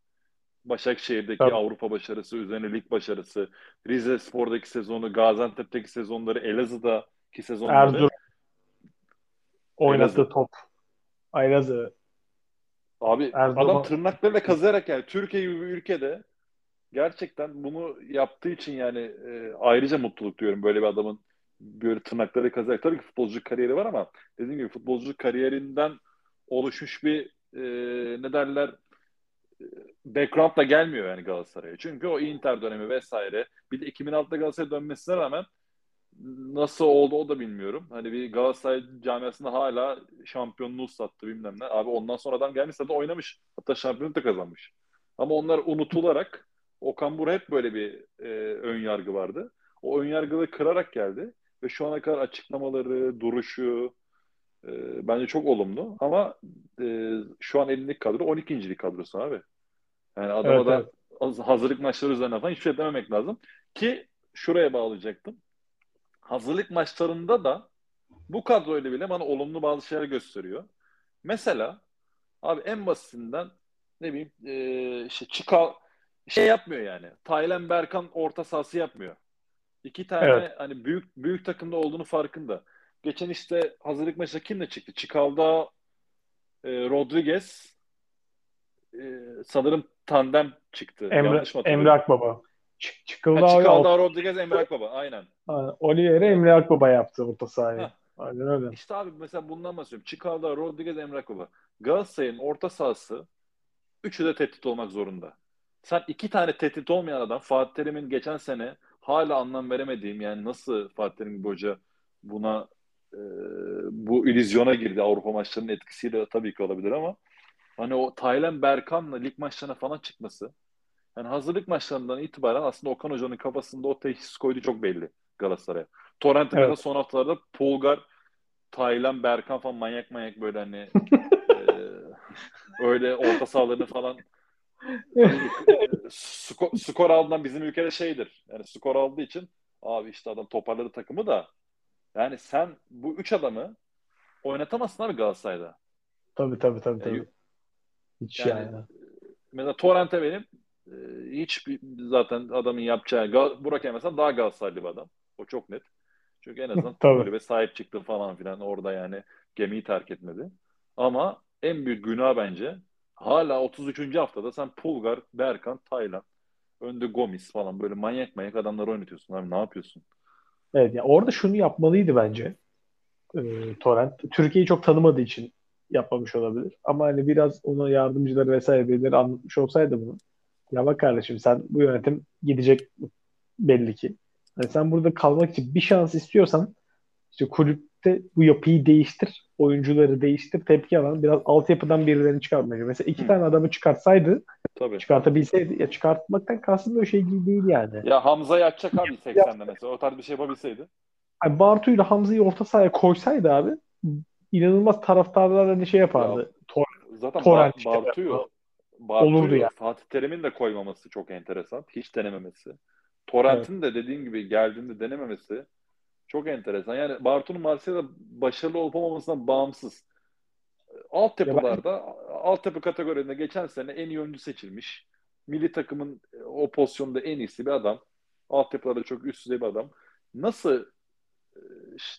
Başakşehir'deki tabii. Avrupa başarısı, üzerine lig başarısı, Rizespor'daki sezonu, Gaziantep'teki sezonları, Elazığ'daki sezonları. Erzurum. Oynadığı top. Elazığ. Abi Erzurum. Adam tırnaklarıyla kazıyarak yani Türkiye gibi bir ülkede gerçekten bunu yaptığı için yani e, ayrıca mutluluk duyuyorum böyle bir adamın böyle tırnakları kazarak. Tabii ki futbolculuk kariyeri var ama dediğim gibi futbolculuk kariyerinden oluşmuş bir e, ne derler background da gelmiyor yani Galatasaray'a. Çünkü o Inter dönemi vesaire. Bir de iki bin altıda Galatasaray'a dönmesine rağmen nasıl oldu o da bilmiyorum. Hani bir Galatasaray camiasında hala şampiyonluğu sattı bilmem ne. Abi ondan sonra adam gelmişse de oynamış. Hatta şampiyonluk da kazanmış. Ama onlar unutularak Okan Buruk hep böyle bir e, ön yargı vardı. O ön yargıları kırarak geldi ve şu ana kadar açıklamaları, duruşu e, bence çok olumlu. Ama e, şu an elindeki kadro on ikinci kadrosu abi. Yani adama evet, da evet. hazırlık maçları üzerine falan hiçbir şey dememek lazım. Ki şuraya bağlayacaktım. Hazırlık maçlarında da bu kadroyla bile bana olumlu bazı şeyler gösteriyor. Mesela abi en basitinden ne bileyim e, işte çıkar şey yapmıyor yani. Taylan Berkan orta sahası yapmıyor. İki tane evet. hani büyük büyük takımda olduğunu farkında. Geçen işte hazırlık maçında kimle çıktı? Çikal'da e, Rodriguez e, sanırım tandem çıktı. Emre, Emre Akbaba. Çık, Çikal'da, ha, Çikal'da Rodriguez Emre Akbaba. Aynen. Aynen. Oliveira Emre Akbaba yaptı orta sahayı. Aynen öyle. İşte abi mesela bundan bahsediyorum. Çikal'da Rodriguez Emre Akbaba. Galatasaray'ın orta sahası üçü de tehdit olmak zorunda. Sen iki tane tehdit olmayan adam, Fatih Terim'in geçen sene hala anlam veremediğim, yani nasıl Fatih Terim Hoca buna e, bu illüzyona girdi, Avrupa maçlarının etkisiyle tabii ki olabilir ama hani o Taylan Berkan'la lig maçlarına falan çıkması, yani hazırlık maçlarından itibaren aslında Okan Hoca'nın kafasında o teşhis koyduğu çok belli Galatasaray'a. Torrent'in evet. son haftalarda Pulgar, Taylan Berkan falan manyak manyak böyle hani e, öyle orta sahalarını falan skor, skor aldığından bizim ülkede şeydir. Yani skor aldığı için abi işte adam toparladı takımı da, yani sen bu üç adamı oynatamazsın abi Galatasaray'da. Tabii tabii tabii. tabii. Yani, hiç yani, yani. Mesela Torrent'e benim hiç zaten adamın yapacağı, Burak Elmas daha Galatasaraylı bir adam. O çok net. Çünkü en azından kulübe sahip çıktı falan filan, orada yani gemiyi terk etmedi. Ama en büyük günah bence hala otuz üçüncü haftada sen Pulgar, Berkan, Taylan, önde Gomis falan böyle manyak manyak adamları oynatıyorsun. Abi ne yapıyorsun? Evet, yani orada şunu yapmalıydı bence. Ee, Torrent Türkiye'yi çok tanımadığı için yapmamış olabilir. Ama hani biraz ona yardımcıları vesaire birileri anlatmış olsaydı bunu. Ya bak kardeşim, sen bu yönetim gidecek belli ki. Yani sen burada kalmak için bir şans istiyorsan işte kulüpte bu yapıyı değiştir, oyuncuları değiştir, tepki alan, biraz altyapıdan birilerini çıkartmayacak. Mesela iki Hı. tane adamı çıkartsaydı, Tabii. çıkartabilseydi, ya çıkartmaktan kastım böyle şey değil yani. Ya Hamza'yı açacak abi seksende mesela, o tarz bir şey yapabilseydi. Yani Bartu'yla Hamza'yı orta sahaya koysaydı abi, inanılmaz taraftarlar hani şey yapardı. Ya, Tor, zaten Bar- Bartu'yu Bartu'yu yani. Fatih Terim'in de koymaması çok enteresan. Hiç denememesi. Torrent'in evet. de dediğim gibi geldiğinde denememesi çok enteresan. Yani Bartu'nun Marsilya'da başarılı olup olmamasından bağımsız. Altyapılarda, ben... altyapı kategorilerinde geçen sene en iyi oyuncu seçilmiş. Milli takımın o pozisyonda en iyisi bir adam. Altyapılarda çok üst düzey bir adam. Nasıl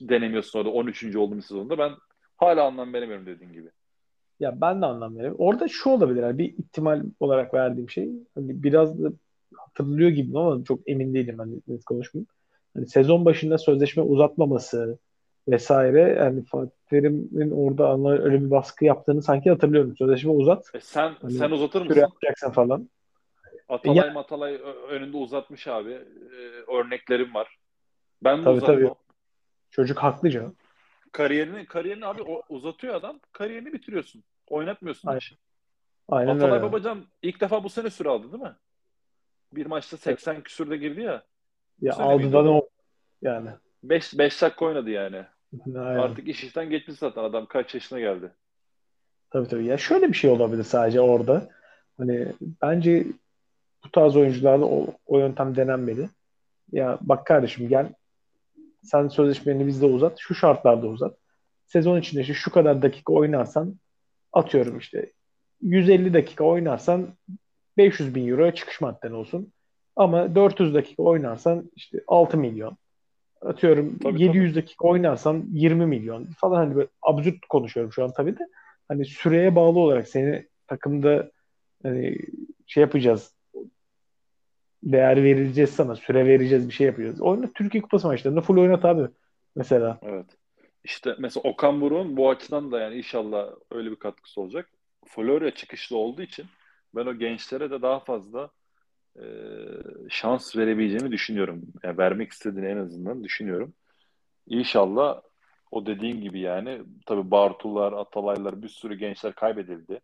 denemiyorsun orada on üçüncü olduğumuz sezonda? Ben hala anlam veremiyorum dediğin gibi. Ya ben de anlam veremiyorum. Orada şu olabilir. Yani bir ihtimal olarak verdiğim şey, hani biraz da hatırlıyor gibi ama çok emin değilim. Hani net konuşmayayım. Hani sezon başında sözleşme uzatmaması vesaire, yani Fatih Terim'in orada öyle bir baskı yaptığını sanki hatırlıyorum. Sözleşme uzat. E sen hani sen uzatır mısın? Süre yapacaksın falan. Atalay yani, Matalay önünde uzatmış abi. Ee, örneklerim var. Ben de tabii, uzatmam. Tabii. Çocuk haklı canım. Kariyerini, kariyerini abi uzatıyor adam. Kariyerini bitiriyorsun. Oynatmıyorsun. Aynen, Aynen Atalay öyle. Babacan ilk defa bu sene süre aldı değil mi? Bir maçta seksen evet. küsürde girdi ya. Ya aldı da o yani. beş dakika oynadı yani. Aynen. Artık iş işten geçmiş zaten, adam kaç yaşına geldi. Tabii tabii. Ya şöyle bir şey olabilir sadece orada. Hani bence bu tarz oyuncularda o, o yöntem denenmeli. Ya bak kardeşim gel, sen sözleşmeni bizde uzat. Şu şartlarda uzat. Sezon içinde işte şu kadar dakika oynarsan, atıyorum işte yüz elli dakika oynarsan beş yüz bin euroya çıkış madden olsun. Ama dört yüz dakika oynarsan işte altı milyon. Atıyorum tabii, yedi yüz tabii. dakika oynarsan yirmi milyon falan, hani böyle absürt konuşuyorum şu an tabii de. Hani süreye bağlı olarak seni takımda hani şey yapacağız. Değer vereceğiz sana. Süre vereceğiz, bir şey yapacağız. Oyna, Türkiye Kupası maçlarında full oynat abi mesela. Evet. İşte mesela Okan Buruk'un bu açıdan da yani inşallah öyle bir katkısı olacak. Florya çıkışlı olduğu için ben o gençlere de daha fazla e, şans verebileceğimi düşünüyorum. Yani vermek istediğini en azından düşünüyorum. İnşallah o dediğin gibi yani. Tabii Bartular, Atalaylar, bir sürü gençler kaybedildi.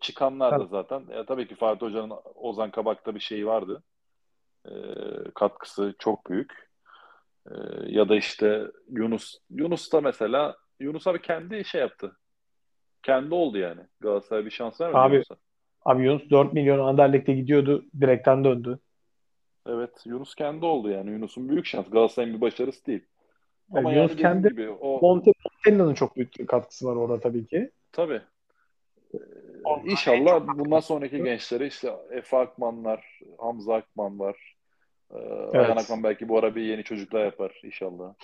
Çıkanlar tabii. da zaten. E, tabii ki Fatih Hoca'nın Ozan Kabak'ta bir şeyi vardı. E, katkısı çok büyük. E, ya da işte Yunus. Yunus da mesela, Yunus abi kendi şey yaptı. Kendi oldu yani. Galatasaray'a bir şans vermedi abi. Yunus'a. Abi Yunus dört milyon Anderlecht'e gidiyordu. Direkten döndü. Evet. Yunus kendi oldu yani. Yunus'un büyük şans. Galatasaray'ın bir başarısı değil. Ama yani Yunus yani kendi gibi, o... Montella'nın çok büyük bir katkısı var orada tabii ki. Tabii. Ee, inşallah bundan sonraki gençlere işte Efe Akman var, Hamza Akman var. Ee, evet. Ayhan Akman belki bu ara bir yeni çocuklar yapar inşallah.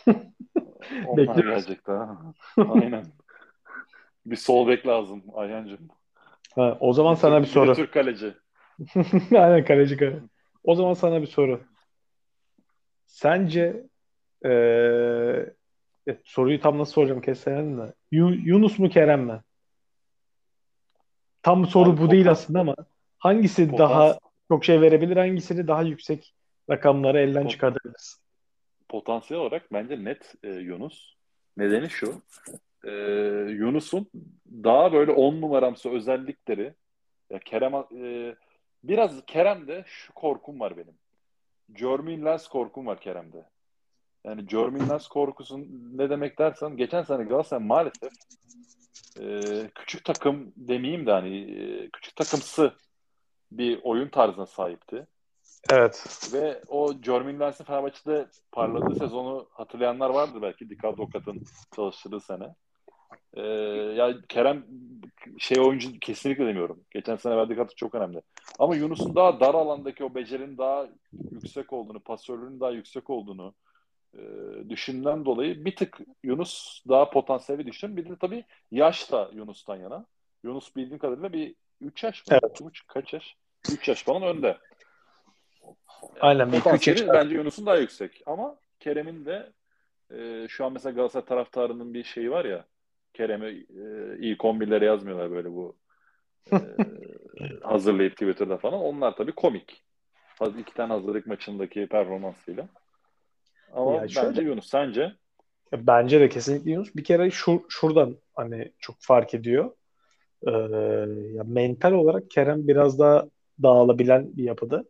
Onlar gelecek daha. Aynen. Bir sol bek lazım Ayhancığım. Ha, o zaman sana bir soru. Bir Türk kaleci. Aynen kaleci kaleci. O zaman sana bir soru. Sence ee, e, soruyu tam nasıl soracağım keselim de. Yunus mu Kerem mi? Tam soru abi, bu poten... değil aslında ama hangisi poten... daha çok şey verebilir. Hangisini daha yüksek rakamlara elden çıkartabilirsin? Potansiyel olarak bence net e, Yunus. Nedeni şu. E, Yunus'un daha böyle on numaramsı özellikleri. Ya Kerem e, biraz Kerem'de şu korkum var benim. Jermaine Lens korkum var Kerem'de. Yani Jermaine Lens korkusun ne demek dersen, geçen sene Galatasaray maalesef e, küçük takım demeyeyim de hani e, küçük takımsı bir oyun tarzına sahipti. Evet. Ve o Jermaine Lens'in Fenerbahçe'de parladığı sezonu hatırlayanlar vardır belki. Dikkat Dokat'ın çalıştığı sene. Ee, ya Kerem şey oyuncu kesinlikle demiyorum. Geçen sene verdiği katkı çok önemli. Ama Yunus'un daha dar alandaki o becerinin daha yüksek olduğunu, pasörlüğünün daha yüksek olduğunu e, düşündüğümden dolayı bir tık Yunus daha potansiyeli düştüm. Bir de tabii yaş da Yunus'tan yana. Yunus bildiğim kadarıyla bir üç yaş mı? Evet. üç, kaç yaş? üç yaş falan önde. Aynen. Potansiyeli bence Yunus'un daha yüksek. Ama Kerem'in de e, şu an mesela Galatasaray taraftarının bir şeyi var ya, Kerem'i e, iyi kombilere yazmıyorlar böyle bu e, hazırlayıp Twitter'da falan. Onlar tabii komik. İki tane hazırlık maçındaki performansıyla. Ama yani şöyle, bence Yunus. Sence? Bence de kesinlikle Yunus. Bir kere şu, şuradan hani çok fark ediyor. Ee, ya mental olarak Kerem biraz daha dağılabilen bir yapıda.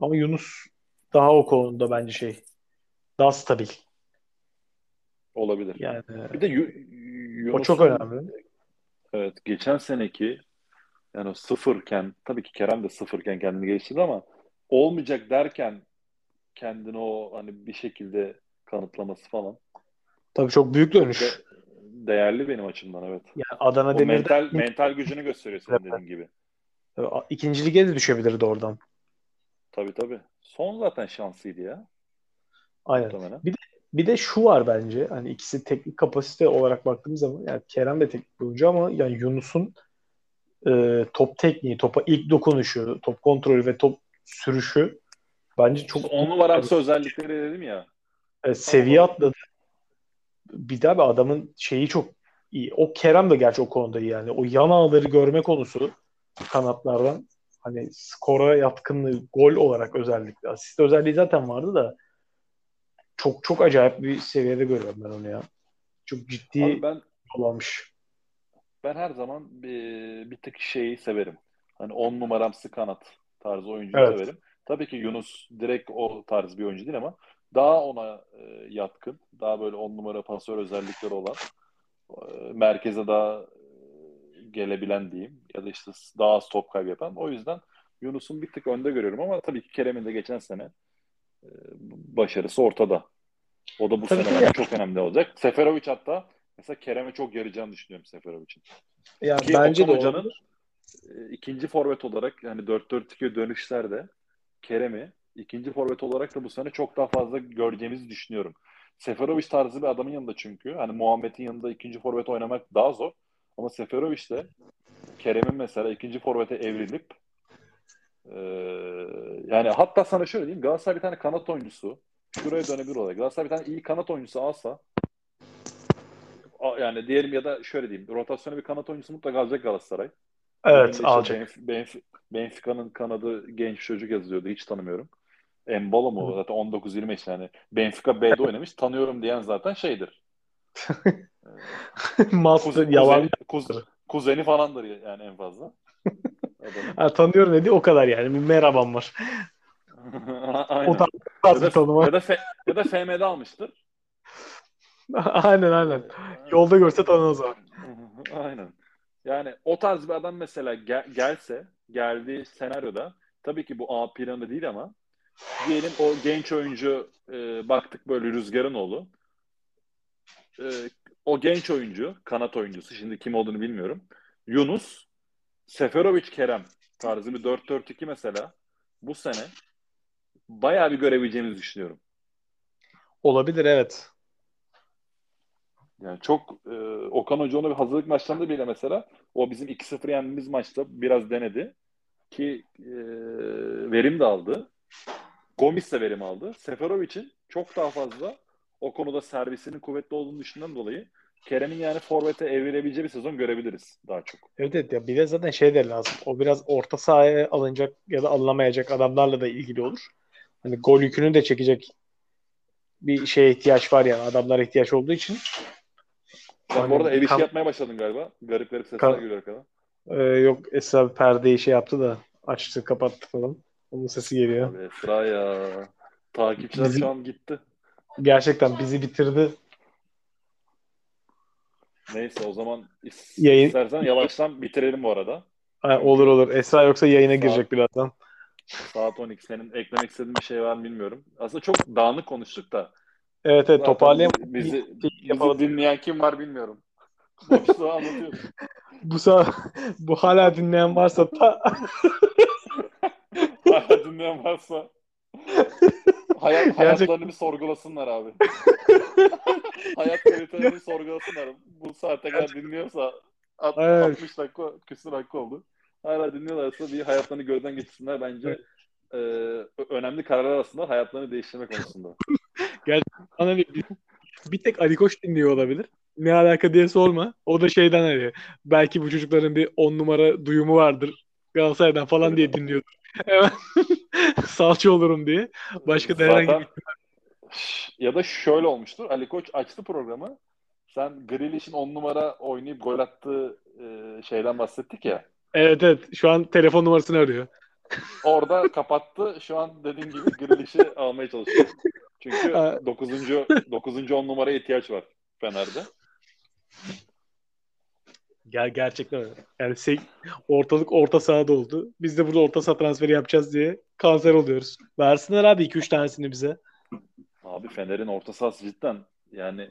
Ama Yunus daha o konuda bence şey daha stabil. Olabilir. Yani, bir de Yunus'un, o çok önemli. Evet. Geçen seneki yani sıfırken, tabii ki Kerem de sıfırken kendini geliştirdi ama olmayacak derken kendini o hani bir şekilde kanıtlaması falan. Tabii çok büyük dönüş. De, değerli benim açımdan, evet. Yani Adana Demir'de mental, mental gücünü gösteriyor senin dediğin gibi. Tabii, ikinci lige de düşebilirdi oradan. Tabii tabii. Son zaten şansıydı ya. Aynen. Muhtemelen. Bir de Bir de şu var bence, hani ikisi teknik kapasite olarak baktığımız zaman yani Kerem de teknik oyuncu ama yani Yunus'un e, top tekniği, topa ilk dokunuşu, top kontrolü ve top sürüşü bence çok... On numaramsı özellikleri dedim ya. E, seviye atladı. Bir daha bir adamın şeyi çok iyi. O Kerem de gerçi o konuda iyi yani. O yan ağları görme konusu kanatlardan, hani skora yatkınlığı, gol olarak özellikle. Asist özelliği zaten vardı da çok çok acayip bir seviyede görüyorum ben onu ya. Çok ciddi olamış. Ben her zaman bir, bir tık şeyi severim. Hani on numaramsı kanat tarzı oyuncuyu evet. severim. Tabii ki Yunus direkt o tarz bir oyuncu değil ama daha ona e, yatkın. Daha böyle on numara pasör özellikleri olan. E, merkeze daha e, gelebilen diyeyim. Ya da işte daha az top kaybı yapan. O yüzden Yunus'un bir tık önde görüyorum ama tabii ki Kerem'in de geçen sene başarısı ortada. O da bu tabii sene çok önemli olacak. Seferovic hatta mesela Kerem'e çok yarayacağını düşünüyorum Seferovic'in. Yani ki bence Okan de Hoca'nın olur. İkinci forvet olarak yani dört dört iki dönüşlerde Kerem'i ikinci forvet olarak da bu sene çok daha fazla göreceğimizi düşünüyorum. Seferovic tarzı bir adamın yanında çünkü hani Muhammed'in yanında ikinci forvet oynamak daha zor ama Seferovic de Kerem'in mesela ikinci forvete evrilip Ee, yani hatta sana şöyle diyeyim, Galatasaray bir tane kanat oyuncusu şuraya dönebilir olarak Galatasaray bir tane iyi kanat oyuncusu alsa yani diyelim ya da şöyle diyeyim, rotasyona bir kanat oyuncusu mutlaka alacak Galatasaray. Evet, işte alacak. Benf- Benf- Benfica'nın kanadı genç çocuk yazıyordu, hiç tanımıyorum. Embala mı o? Zaten on dokuz yirmi yani Benfica B'de oynamış, tanıyorum diyen zaten şeydir. Kuzen, yalan kuzeni, kuzeni falandır yani en fazla. Ha, tanıyorum dedi o kadar yani. Merhabam var. O tarz ya da, tanıma. Ya da, F- ya da F M'de almıştır. Aynen aynen. Yolda görse tanımaz abi. Aynen. Yani o tarz bir adam mesela gel- gelse geldiği senaryoda tabii ki bu A planı değil ama diyelim o genç oyuncu e, baktık böyle Rüzgar'ın oğlu. E, o genç oyuncu, kanat oyuncusu, şimdi kim olduğunu bilmiyorum. Yunus, Seferovic, Kerem tarzı bir dört dört iki mesela bu sene bayağı bir görebileceğimizi düşünüyorum. Olabilir, evet. Yani çok e, Okan Hoca onu bir hazırlık maçlarında bile mesela o bizim iki sıfır yendiğimiz maçta biraz denedi ki e, verim de aldı. Gomis de verim aldı. Seferovic'in çok daha fazla o konuda servisinin kuvvetli olduğunu düşündüğüm dolayı Kerem'in yani forvete evrilebileceği bir sezon görebiliriz daha çok. Evet evet ya, bir de zaten şey de lazım. O biraz orta sahaya alınacak ya da alınamayacak adamlarla da ilgili olur. Hani gol yükünü de çekecek bir şeye ihtiyaç var yani, adamlara ihtiyaç olduğu için. Sen yani bu arada ev işi kam- yapmaya başladın galiba. Garip garip sesler kam- geliyor arkadan. Ee, yok Esra abi perdeyi şey yaptı da açtı kapattı falan. Onun sesi geliyor. Abi Esra ya. Takipçiler bizi... şu an gitti. Gerçekten bizi bitirdi. Neyse o zaman is- Yayın... istersen yavaştan bitirelim bu arada. Ha, olur olur. Esra yoksa yayına saat... girecek birazdan. Saat on iki. Senin eklemek istediğin bir şey var mı bilmiyorum. Aslında çok dağınık konuştuk da. Evet evet, toparlayamadım. Bizi, bizi, bizi dinleyen kim var bilmiyorum. Boşluğu anlatıyorum. Bu, bu hala dinleyen varsa ta... hala dinleyen varsa hayat, gerçekten... hayatlarını bir sorgulasınlar abi. Hayat kalitelerini sorgulasınlar. Bu saate kadar gerçekten dinliyorsa altmış dakika küsur dakika oldu. Hala dinliyorlarsa bir hayatlarını gözden geçirsinler bence. Evet. E, önemli kararlar aslında hayatlarını değiştirme konusunda. Gerçekten hani bir, bir tek Ali Koç dinliyor olabilir. Ne alaka diye sorma. O da şeyden hani belki bu çocukların bir on numara duyumu vardır. Galatasaray'dan falan evet, diye dinliyordur. Evet. Salça olurum diye. Başka da herhangi bir... Ya da şöyle olmuştur. Ali Koç açtı programı. Sen Grealish'in on numara oynayıp gol attığı e, şeyden bahsettik ya. Evet evet. Şu an telefon numarasını arıyor. Orada kapattı. Şu an dediğim gibi Grealish'i almaya çalışıyor. Çünkü dokuzuncu. dokuzuncu on numaraya ihtiyaç var Fener'de. Ger- gerçekten öyle. Yani şey, ortalık orta saha doldu. Biz de burada orta saha transferi yapacağız diye kanser oluyoruz. Versinler abi iki üç tanesini bize. Abi Fener'in orta sahası cidden yani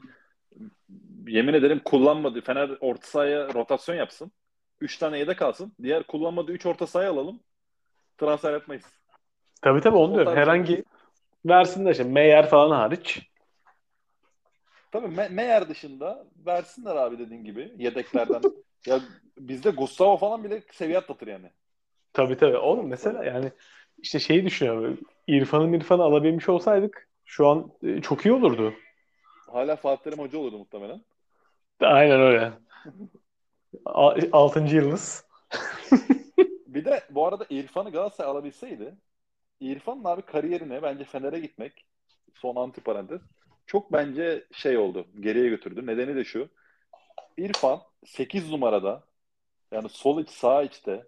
yemin ederim kullanmadı. Fener orta sahaya rotasyon yapsın. üç tane yedek kalsın. Diğer kullanmadığı üç orta sahaya alalım. Transfer yapmayız. Tabii tabii onu diyorum. Herhangi versin de işte Meyer falan hariç. Tabii Me- Meyer dışında versinler abi dediğin gibi yedeklerden. Ya bizde Gustavo falan bile seviye atlatır yani. Tabii tabii. Oğlum mesela yani işte şeyi düşünüyorum. İrfan'ı İrfan'ı alabilmiş olsaydık şu an çok iyi olurdu. Hala Fatih Terim hoca olurdu muhtemelen. Aynen öyle. Altıncı yılımız. Bir de bu arada İrfan'ı Galatasaray alabilseydi, İrfan'ın abi kariyerine bence Fener'e gitmek, son antiparantez, çok bence şey oldu, geriye götürdü. Nedeni de şu, İrfan sekiz numarada, yani sol iç sağ içte,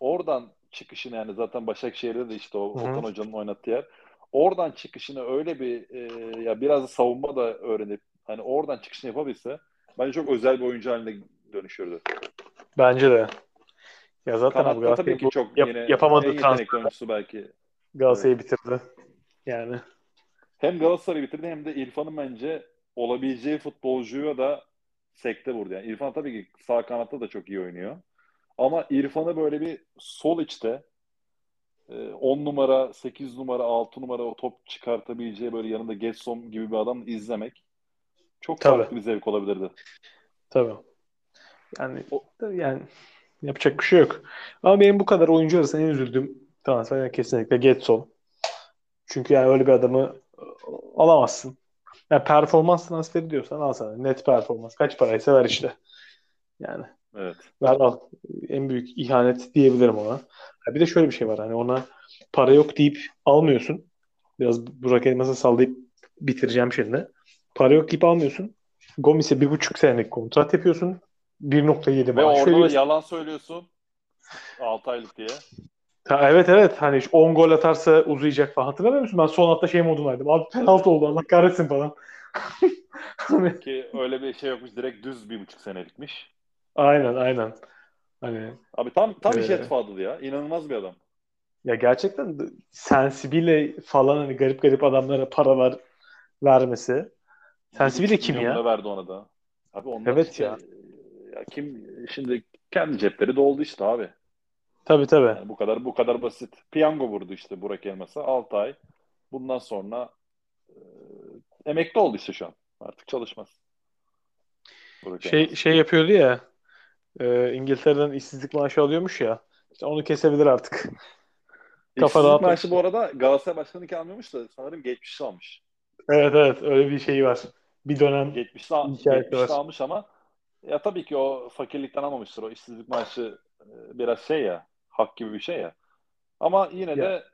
oradan çıkışını yani zaten Başakşehir'de de işte o Okan Hoca'nın oynattığı yer, oradan çıkışını öyle bir, e, ya biraz da savunma da öğrenip, hani oradan çıkışını yapabilse, bence çok özel bir oyuncu haline dönüşürdü. Bence de. Ya zaten Kanatta tabii ki çok yap, yine yapamadığı transfer oyuncusu belki Galatasaray'ı evet bitirdi. Yani hem Galatasaray'ı bitirdi hem de İrfan'ın bence olabileceği futbolcuya da sekte vurdu. Yani İrfan tabii ki sağ kanatta da çok iyi oynuyor. Ama İrfan'ı böyle bir sol içte on numara, sekiz numara, altı numara o top çıkartabileceği böyle yanında Gerson gibi bir adamla izlemek çok tabii farklı bir zevk olabilirdi. Tabii. Yani o, yani yapacak bir şey yok. Ama benim bu kadar oyuncu arasında en üzüldüğüm transfer yani kesinlikle Getson. Çünkü yani öyle bir adamı alamazsın. Yani performans transferi diyorsan al sana. Net performans. Kaç paraysa ver işte. Yani. Evet. Ver al. En büyük ihanet diyebilirim ona. Bir de şöyle bir şey var. Hani ona para yok deyip almıyorsun. Biraz Burak Elmas'a sallayıp bitireceğim şimdi. Para yok deyip almıyorsun. Gomis'e bir buçuk senelik kontrat yapıyorsun. bir nokta yedi ve orada yalan söylüyorsun altı aylık diye. Ha, evet evet hani on gol atarsa uzayacak falan, hatırlamıyor musun? Ben son hafta şey modundaydım. Abi penaltı oldu Allah kahretsin falan. Ki öyle bir şey yokmuş, direkt düz bir buçuk senelikmiş. Aynen aynen. Hani abi tam tam e... iş etfadı ya. İnanılmaz bir adam. Ya gerçekten Sensibi'yle falan hani garip garip adamlara paralar vermesi. Sensibi'yle kim ya? Verdi ona da. Abi onlar evet işte... ya. Ya kim şimdi kendi cepleri doldu işte abi. Tabii tabii. Yani bu kadar bu kadar basit. Piyango vurdu işte Burak Elmas'a altı ay. Bundan sonra e, emekli oldu işte şu an. Artık çalışmaz. Burak şey Elmas şey yapıyordu ya. E, İngiltere'den işsizlik maaşı alıyormuş ya. İşte onu kesebilir artık. İşsizlik maaşı bu arada Galatasaray başkanı almıyormuş da sanırım geçmişi almış. Evet evet öyle bir şey var. bir dönem geçmişte almış ama ya tabii ki o fakirlikten almamıştır. O işsizlik maaşı biraz şey ya, hak gibi bir şey ya. Ama yine ya. de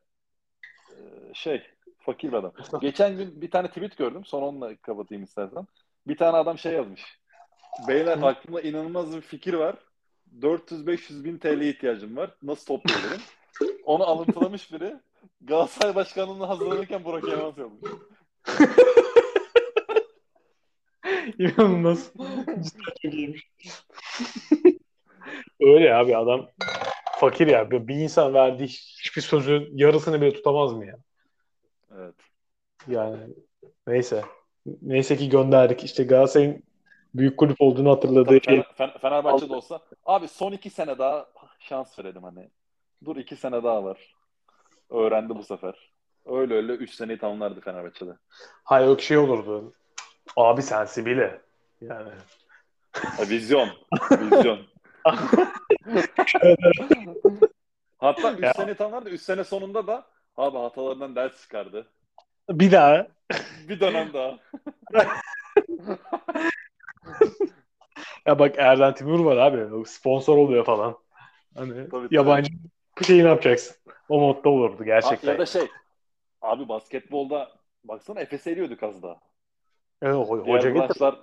şey, fakir adam. Geçen gün bir tane tweet gördüm. Son onunla kapatayım istersen. Bir tane adam şey yazmış. Beyler aklımda inanılmaz bir fikir var. dört yüz beş yüz bin T L'ye ihtiyacım var. Nasıl toplayabilirim? Onu alıntılamış biri. Galatasaray başkanlığına hazırlanırken Burak Elmas yazmış. İnanılmaz. Cidden çok iyiymiş. Öyle abi, adam fakir ya. Bir insan verdiği hiçbir sözün yarısını bile tutamaz mı ya? Evet. Yani neyse. Neyse ki gönderdik. İşte Galatasaray'ın büyük kulüp olduğunu hatırladığı. Tabii, Fener, Fenerbahçe de olsa abi son iki sene daha şans verelim hani. Dur iki sene daha var. Öğrendi bu sefer. Öyle öyle üç seneyi tamamlardı Fenerbahçe'de. Hayır o şey olurdu. Abi sensi bile. Yani. Vizyon. Vizyon. Hatta üç sene tamamlardı. üç sene sonunda da abi hatalarından ders çıkardı. Bir daha. Bir dönem daha. Ya bak Erden Timur var abi. Sponsor oluyor falan. Hani tabii, yabancı bir şey ne yapacaksın? O modda olurdu gerçekten. Ya da şey. Abi basketbolda baksana Efes'e eliyorduk az daha. Evet, ho- diğer branşlar,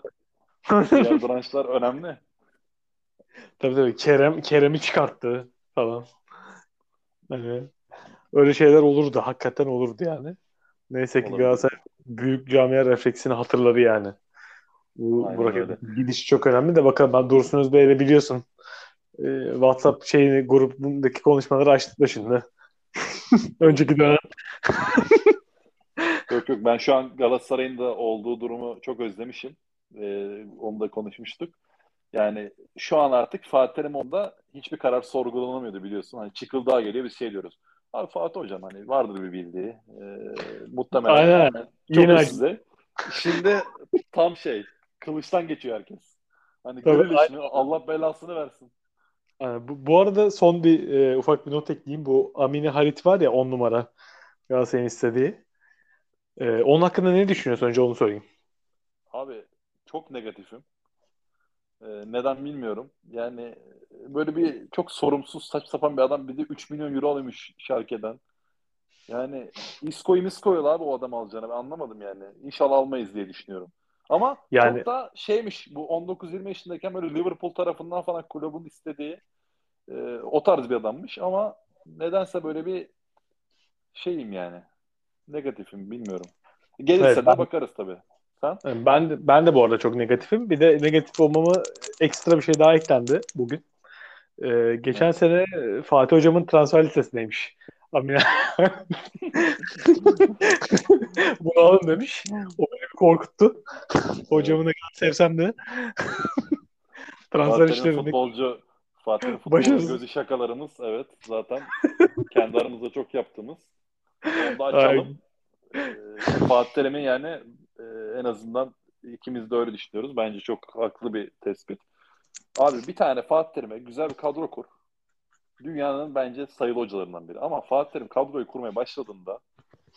diğer branşlar önemli. Tabii tabii. Kerem, Kerem'i çıkarttı falan. Evet. Öyle şeyler olurdu. Hakikaten olurdu yani. Neyse ki Galatasaray büyük camia refleksini hatırladı yani. Bu Burak gidişi çok önemli de bakalım, ben Dursun Özbek'le biliyorsun e, WhatsApp şeyini, grubundaki konuşmaları açtık da şimdi. Önceki dönem. Yok yok, ben şu an Galatasaray'ın da olduğu durumu çok özlemişim. E, onu da konuşmuştuk. Yani şu an artık Fatih Terim onda hiçbir karar sorgulanamıyordu biliyorsun. Hani çıkıldığa geliyor, biz şey diyoruz. Abi Fatih Hocam hani vardır bir bildiği. E, muhtemelen. Aynen. Yani, yine size. Şimdi tam şey, kılıçtan geçiyor herkes. Hani Grealish'ini Allah belasını versin. Bu, bu arada son bir e, ufak bir not ekleyeyim. Bu Amine Harit var ya, on numara Galatasaray'ın istediği. E, onun hakkında ne düşünüyorsun? Önce onu sorayım. Abi çok negatifim. E, neden bilmiyorum. Yani böyle bir çok sorumsuz, saç sapan bir adam. Bir de üç milyon euro alıyormuş şarkeden. Yani İsko'yu misko'yu abi o adam alacağını ben anlamadım yani. İnşallah almayız diye düşünüyorum. Ama yani... çok da şeymiş bu, on dokuz yirmi yaşındayken böyle Liverpool tarafından falan kulübün istediği e, o tarz bir adammış ama nedense böyle bir şeyim yani. Negatifim, bilmiyorum. Gelirse evet, de ben... bakarız tabii. Sen? Ben de, ben de bu arada çok negatifim. Bir de negatif olmama ekstra bir şey daha eklendi bugün. Ee, geçen evet. sene Fatih Hocam'ın transfer listesindeymiş. Amine bunu alın demiş. O beni korkuttu. Hocamı ne kadar sevsem de transfer işlerinde futbolcu Fatih'in futbolcu gözü şakalarımız, evet zaten kendi aramızda çok yaptığımız. Onu da açalım. Ee, Fatih Terim'in yani e, en azından ikimiz de öyle düşünüyoruz. Bence çok haklı bir tespit. Abi bir tane Fatih Terim'e güzel bir kadro kur. Dünyanın bence sayılı hocalarından biri. Ama Fatih Terim kadroyu kurmaya başladığında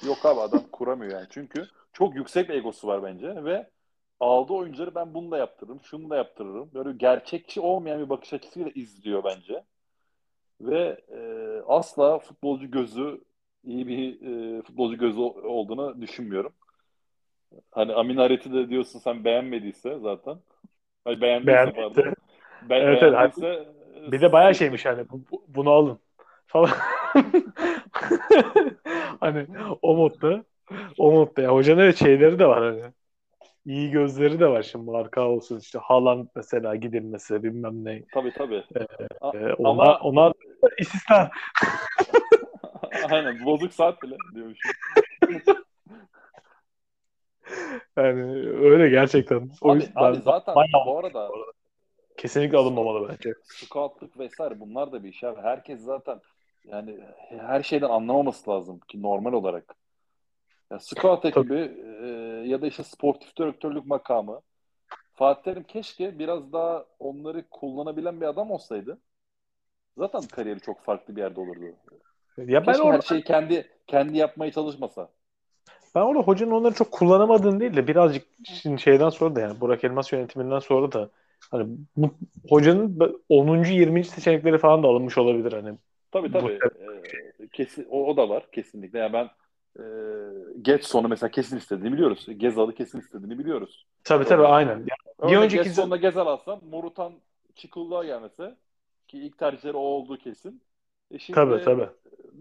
yok abi adam kuramıyor yani. Çünkü çok yüksek bir egosu var bence ve aldığı oyuncuları ben bunu da yaptırırım, şunu da yaptırırım. Böyle gerçekçi olmayan bir bakış açısıyla izliyor bence. Ve e, asla futbolcu gözü iyi bir e, futbolcu gözü olduğunu düşünmüyorum. Hani Amin Harit'i de diyorsun sen, beğenmediyse zaten. Hayır beğenmediyse pardon. Be- evet, beğenmediyse... Evet. Bir de bayağı şeymiş hani bu, bunu alın falan. Hani o modda o modda ya. Hocanın öyle şeyleri de var hani. İyi gözleri de var şimdi. Marcao olsun işte, Haaland mesela gidilmesi bilmem ne. Tabii tabii. Ee, e, ona, ama... ona istisna. Aynen. Bozuk saat bile diyormuşum. Yani öyle gerçekten. O abi, abi zaten bayağı... bu arada kesinlikle alınmamalı bence. Scout'luk vesaire bunlar da bir iş abi. Herkes zaten yani her şeyden anlamaması lazım ki normal olarak. Yani scout ekibi e, ya da işte sportif direktörlük makamı. Fatih Terim keşke biraz daha onları kullanabilen bir adam olsaydı. Zaten kariyeri çok farklı bir yerde olurdu. Ya keşke ben orada... her şeyi kendi kendi yapmaya çalışmasa. Ben orada hocanın onları çok kullanamadığını değil de birazcık şeyden sonra da yani Burak Elmas yönetiminden sonra da hani bu, hocanın onuncu yirminci seçenekleri falan da alınmış olabilir hani. Tabii tabii. Ee, kesin, o, o da var kesinlikle. Yani ben e, Gerson'u mesela kesin istediğini biliyoruz. Gezal'ı kesin istediğini biliyoruz. Tabii tabii aynen. Yani, bir önceki Gerson'la Gezal alsam Morutan Çikulluğa gelmesi ki ilk tercihleri o olduğu kesin. E şimdi tabii, tabii.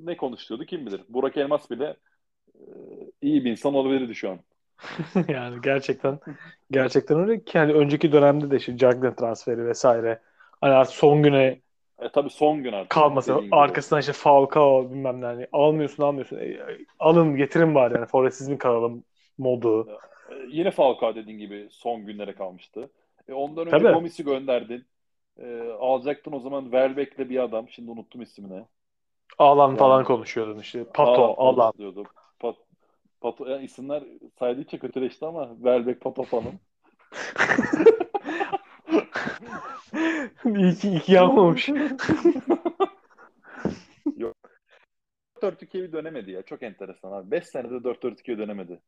Ne konuşuyordu kim bilir. Burak Elmas bile iyi bir insan olabilirdi şu an. Yani gerçekten gerçekten öyle ki yani önceki dönemde de işte Cagney transferi vesaire hani artık son güne e, tabii son gün artık kalmasa arkasından işte Falcao bilmem ne hani almıyorsun almıyorsun e, alın getirin bari yani forvetsiz mi kalalım modu. E, yine Falcao dediğin gibi son günlere kalmıştı. E, ondan önce tabii. Gomis'i gönderdin. E, alacaktın o zaman Welbeck'le bir adam. Şimdi unuttum ismini. Alan yani, falan konuşuyordun işte. Pato, Alan. Pat, Pato, yani isimler saydıkça kötüleşti ama Welbeck, Pato falan. İyi ki iki yanmamış. Yok. dört dört ikiye dönemedi ya. Çok enteresan abi. beş senede dört dört ikiye dönemedi.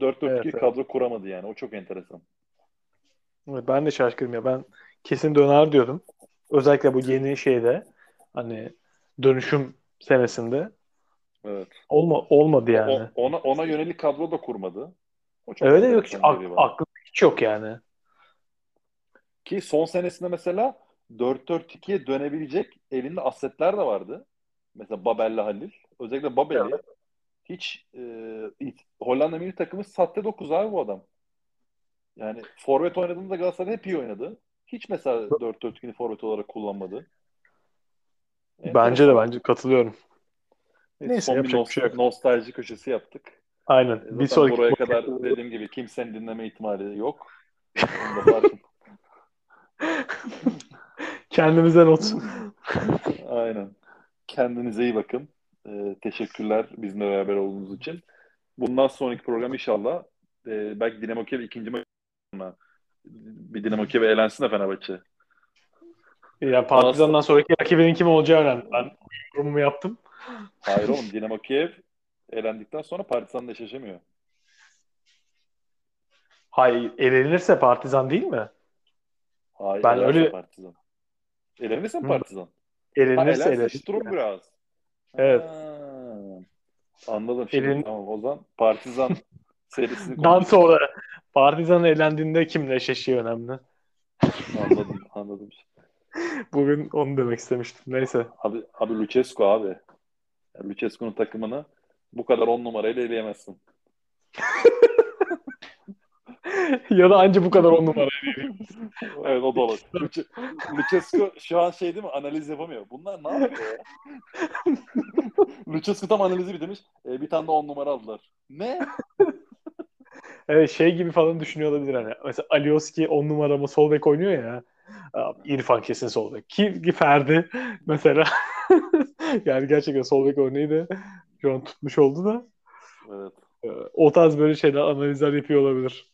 dört dört iki evet, kadro evet. Kuramadı yani. O çok enteresan. Ben de şaşkınım ya. Ben kesin döner diyordum. Özellikle bu yeni şeyde hani dönüşüm senesinde. Evet. Olma, olmadı yani. O, ona, ona yönelik kadro da kurmadı. O çok evet yok. Ak- Aklı hiç yok yani. Ki son senesinde mesela dört dört ikiye dönebilecek elinde asetler de vardı. Mesela Babel'le Halil. Özellikle Babel'i evet. Hiç e, Hollanda milli takımı sahte dokuz abi bu adam. Yani forvet oynadığında Galatasaray hep iyi oynadı. Hiç mesela dört dört ikinin forvet olarak kullanmadı. Evet, bence de bence katılıyorum. Neyse, son bir nostalji, şey nostalji köşesi yaptık. Aynen. Zaten bir sonraki buraya kadar bu... dediğim gibi kimsenin dinleme ihtimali yok. Kendimize not. Aynen. Kendinize iyi bakın. Ee, teşekkürler bizimle beraber olduğunuz için. Bundan sonraki program inşallah e, belki Dinamo Kiev ikinci maçına bir Dinamo Kiev'e elensin de Fenerbahçe. Ya Partizan'dan sonraki rakibinin kim olacağı önemli. Ben yorumumu yaptım. Hayır oğlum Dinamo Kiev elendikten sonra Partizan'la eşleşemiyor. Hayır elenirse Partizan değil mi? Hayır ben öyle Partizan. Elenirse mi Partizan? Elenirse elenirse. Sturm biraz. Evet. Ha, anladım şimdi. Elin... Tamam o zaman Partizan serisini konuşalım. Dan sonra Partizan elendiğinde kimle eşleşiyor önemli. Anladım anladım. Bugün onu demek istemiştim. Neyse. Abi, abi Lucescu abi. Lucescu'nun takımını bu kadar on numarayla eleyemezsin. Ya da anca bu kadar on numarayla eleyemezsin. Evet o da olur. Lucescu şu an şey değil mi? Analiz yapamıyor. Bunlar ne yapıyor ya? Lucescu tam analizi bitirmiş. E, bir tane de on numara aldılar. Ne? Evet şey gibi falan düşünüyor olabilir. Hani. Mesela Alioski on numaramı sol bek oynuyor ya. İrfan kesin sol bek. Ki Ferdi mesela yani gerçekten sol bek örneği de şu an tutmuş oldu da evet. O tarz böyle şeyler analizler yapıyor olabilir.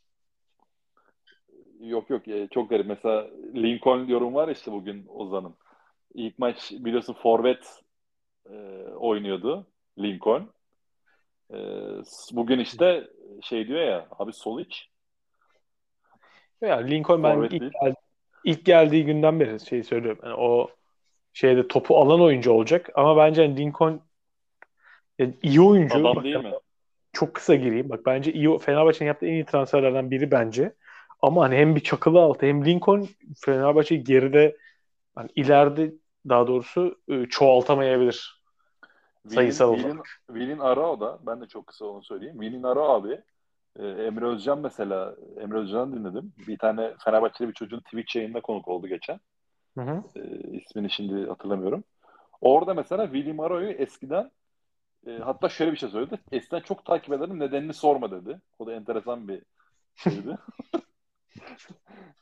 Yok yok çok garip. Mesela Lincoln yorum var işte bugün Ozan'ın. İlk maç biliyorsun forvet oynuyordu Lincoln. Bugün işte şey diyor ya abi sol iç. Ya Lincoln ben forvet ilk değil. İlk geldiği günden beri şeyi söylüyorum. Yani o şeyde topu alan oyuncu olacak. Ama bence yani Lincoln yani iyi oyuncu. Bak, değil mi? Çok kısa gireyim. Bak bence iyi Fenerbahçe'nin yaptığı en iyi transferlerden biri bence. Ama hani hem bir çakılı altı hem Lincoln Fenerbahçe'yi geride yani ileride daha doğrusu çoğaltamayabilir. Wilin, sayısal olarak. Wilin Arao da ben de çok kısa onu söyleyeyim. Wilin Arao abi Emre Özcan mesela, Emre Özcan'ı dinledim. Bir tane Fenerbahçeli bir çocuğun Twitch yayınına konuk oldu geçen. Hı hı. E, ismini şimdi hatırlamıyorum. Orada mesela Willi Maro'yu eskiden e, hatta şöyle bir şey söyledi. Eskiden çok takip ederdim nedenini sorma dedi. O da enteresan bir şeydi.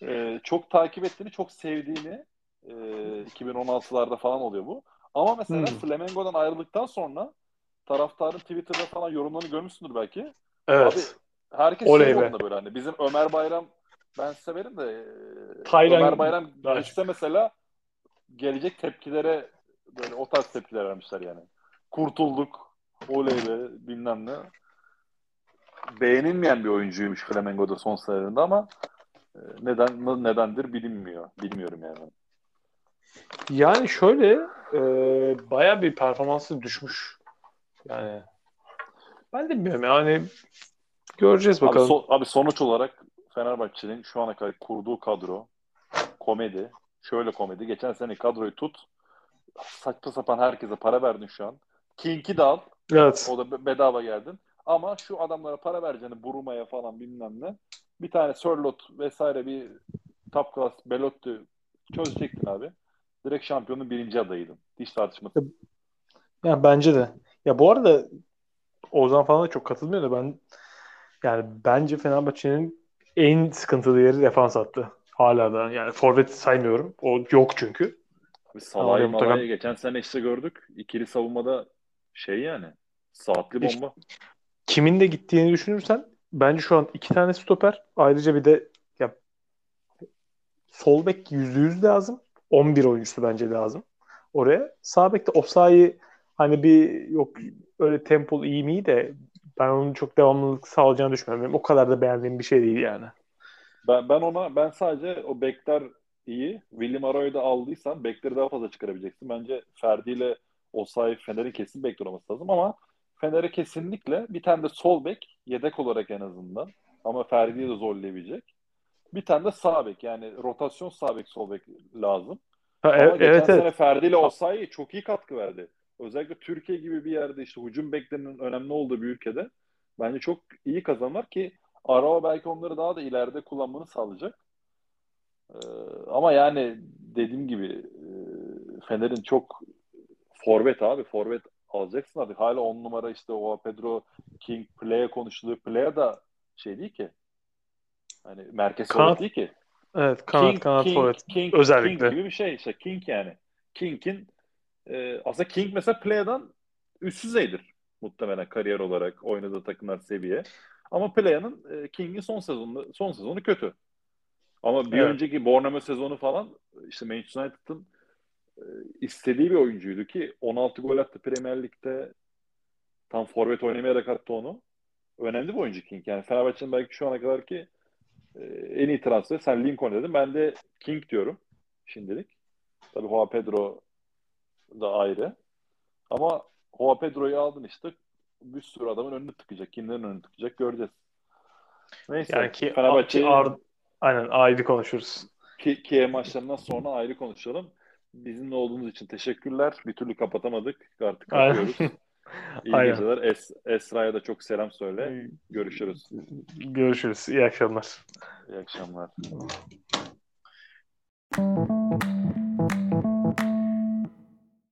e, çok takip ettiğini, çok sevdiğini e, iki bin on altılarda falan oluyor bu. Ama mesela hı. Flamengo'dan ayrıldıktan sonra taraftarın Twitter'da falan yorumlarını görmüşsündür belki. Evet. Abi, herkes yorumda böyle hani bizim Ömer Bayram ben severim de Taylan Ömer Bayram işte mesela gelecek tepkilere böyle o tarz tepkiler vermişler yani. Kurtulduk. Oley be bilmem ne. beğenilmeyen bir oyuncuymuş Flamengo'da son sıralarında ama neden nedendir bilinmiyor. Bilmiyorum yani. Yani şöyle e, bayağı bir performansı düşmüş. Yani ben de bilmiyorum yani, göreceğiz bakalım. Abi, so, abi sonuç olarak Fenerbahçe'nin şu ana kadar kurduğu kadro komedi. Şöyle komedi. Geçen sene kadroyu tut. Saçma sapan herkese para verdin şu an. King'i de al. Evet. O da bedava geldin. Ama şu adamlara para vereceğini Buruma'ya falan bilmem ne. Bir tane Sörlot vesaire bir top class Belotti çözecektin abi. Direkt şampiyonun birinci adayıydın. Hiç tartışması. Ya bence de. Ya bu arada Ozan falan da çok katılmıyor da ben yani bence Fenerbahçe'nin en sıkıntılı yeri defans hattı. Hala da yani forvet saymıyorum. O yok çünkü. Abi Salah'ı mutlaka... geçen sene işte gördük. İkili savunmada şey yani saatli bomba. İşte, kimin de gittiğini düşünürsen bence şu an iki tane stoper, ayrıca bir de ya sol bek yüzde yüz lazım. on bir oyuncusu bence lazım oraya. Sağ bekte Osayi hani bir yok öyle tempo iyi mi de ben onun çok devamlılık sağlayacağını düşünmüyorum. O kadar da beğendiğim bir şey değil yani. Ben ben ona ben sadece o bekler iyi. William Arroyo'yu da aldıysan bekleri daha fazla çıkarabileceksin. Bence Ferdi ile Osayi Fener'in kesin bek durması lazım ama Fener'e kesinlikle bir tane de sol bek yedek olarak en azından ama Ferdi'yi de zorlayabilecek. Bir tane de sağ bek yani rotasyon sağ bek sol bek lazım. Ha, ama evet, geçen evet. sene Ferdi ile Osayi çok iyi katkı verdi. Özellikle Türkiye gibi bir yerde işte hücum beklerinin önemli olduğu bir ülkede bence çok iyi kazanır ki Arao belki onları daha da ileride kullanmanı sağlayacak. Ee, ama yani dediğim gibi e, Fener'in çok forvet abi forvet alacaksın artık. Hala on numara işte o Pedro King Playa konuşuluyor. Playa da şey değil ki. Hani merkez forvet değil ki. Evet, kanat King, kanat forvet. Özellikle. King gibi bir şey işte. King yani. King'in e, aslında King mesela Playa'dan üst düzeydir muhtemelen kariyer olarak oynadığı takımlar seviye. Ama Playa'nın e, King'in son sezonu son sezonu kötü. Ama bir evet. önceki Bournemouth sezonu falan işte Manchester United'ın istediği bir oyuncuydu ki on altı gol attı Premier Lig'de, tam forvet oynamayarak attı onu. Önemli bir oyuncu King. Yani Fenerbahçe'nin belki şu ana kadar ki en iyi transferi. Sen Lincoln dedin. Ben de King diyorum şimdilik. Tabii João Pedro da ayrı. Ama João Pedro'yu aldın işte bir sürü adamın önünü tıkacak. Kimlerin önünü tıkacak göreceğiz. Neyse. Yani ki Fenerbahçe... Ar- Aynen ayrı konuşuruz. Ki, ki maçlarından sonra ayrı konuşalım. Bizimle olduğunuz için teşekkürler. Bir türlü kapatamadık. Artık kapatıyoruz. İyi Aynen. geceler. Es, Esra'ya da çok selam söyle. Görüşürüz. Görüşürüz. İyi akşamlar. İyi akşamlar.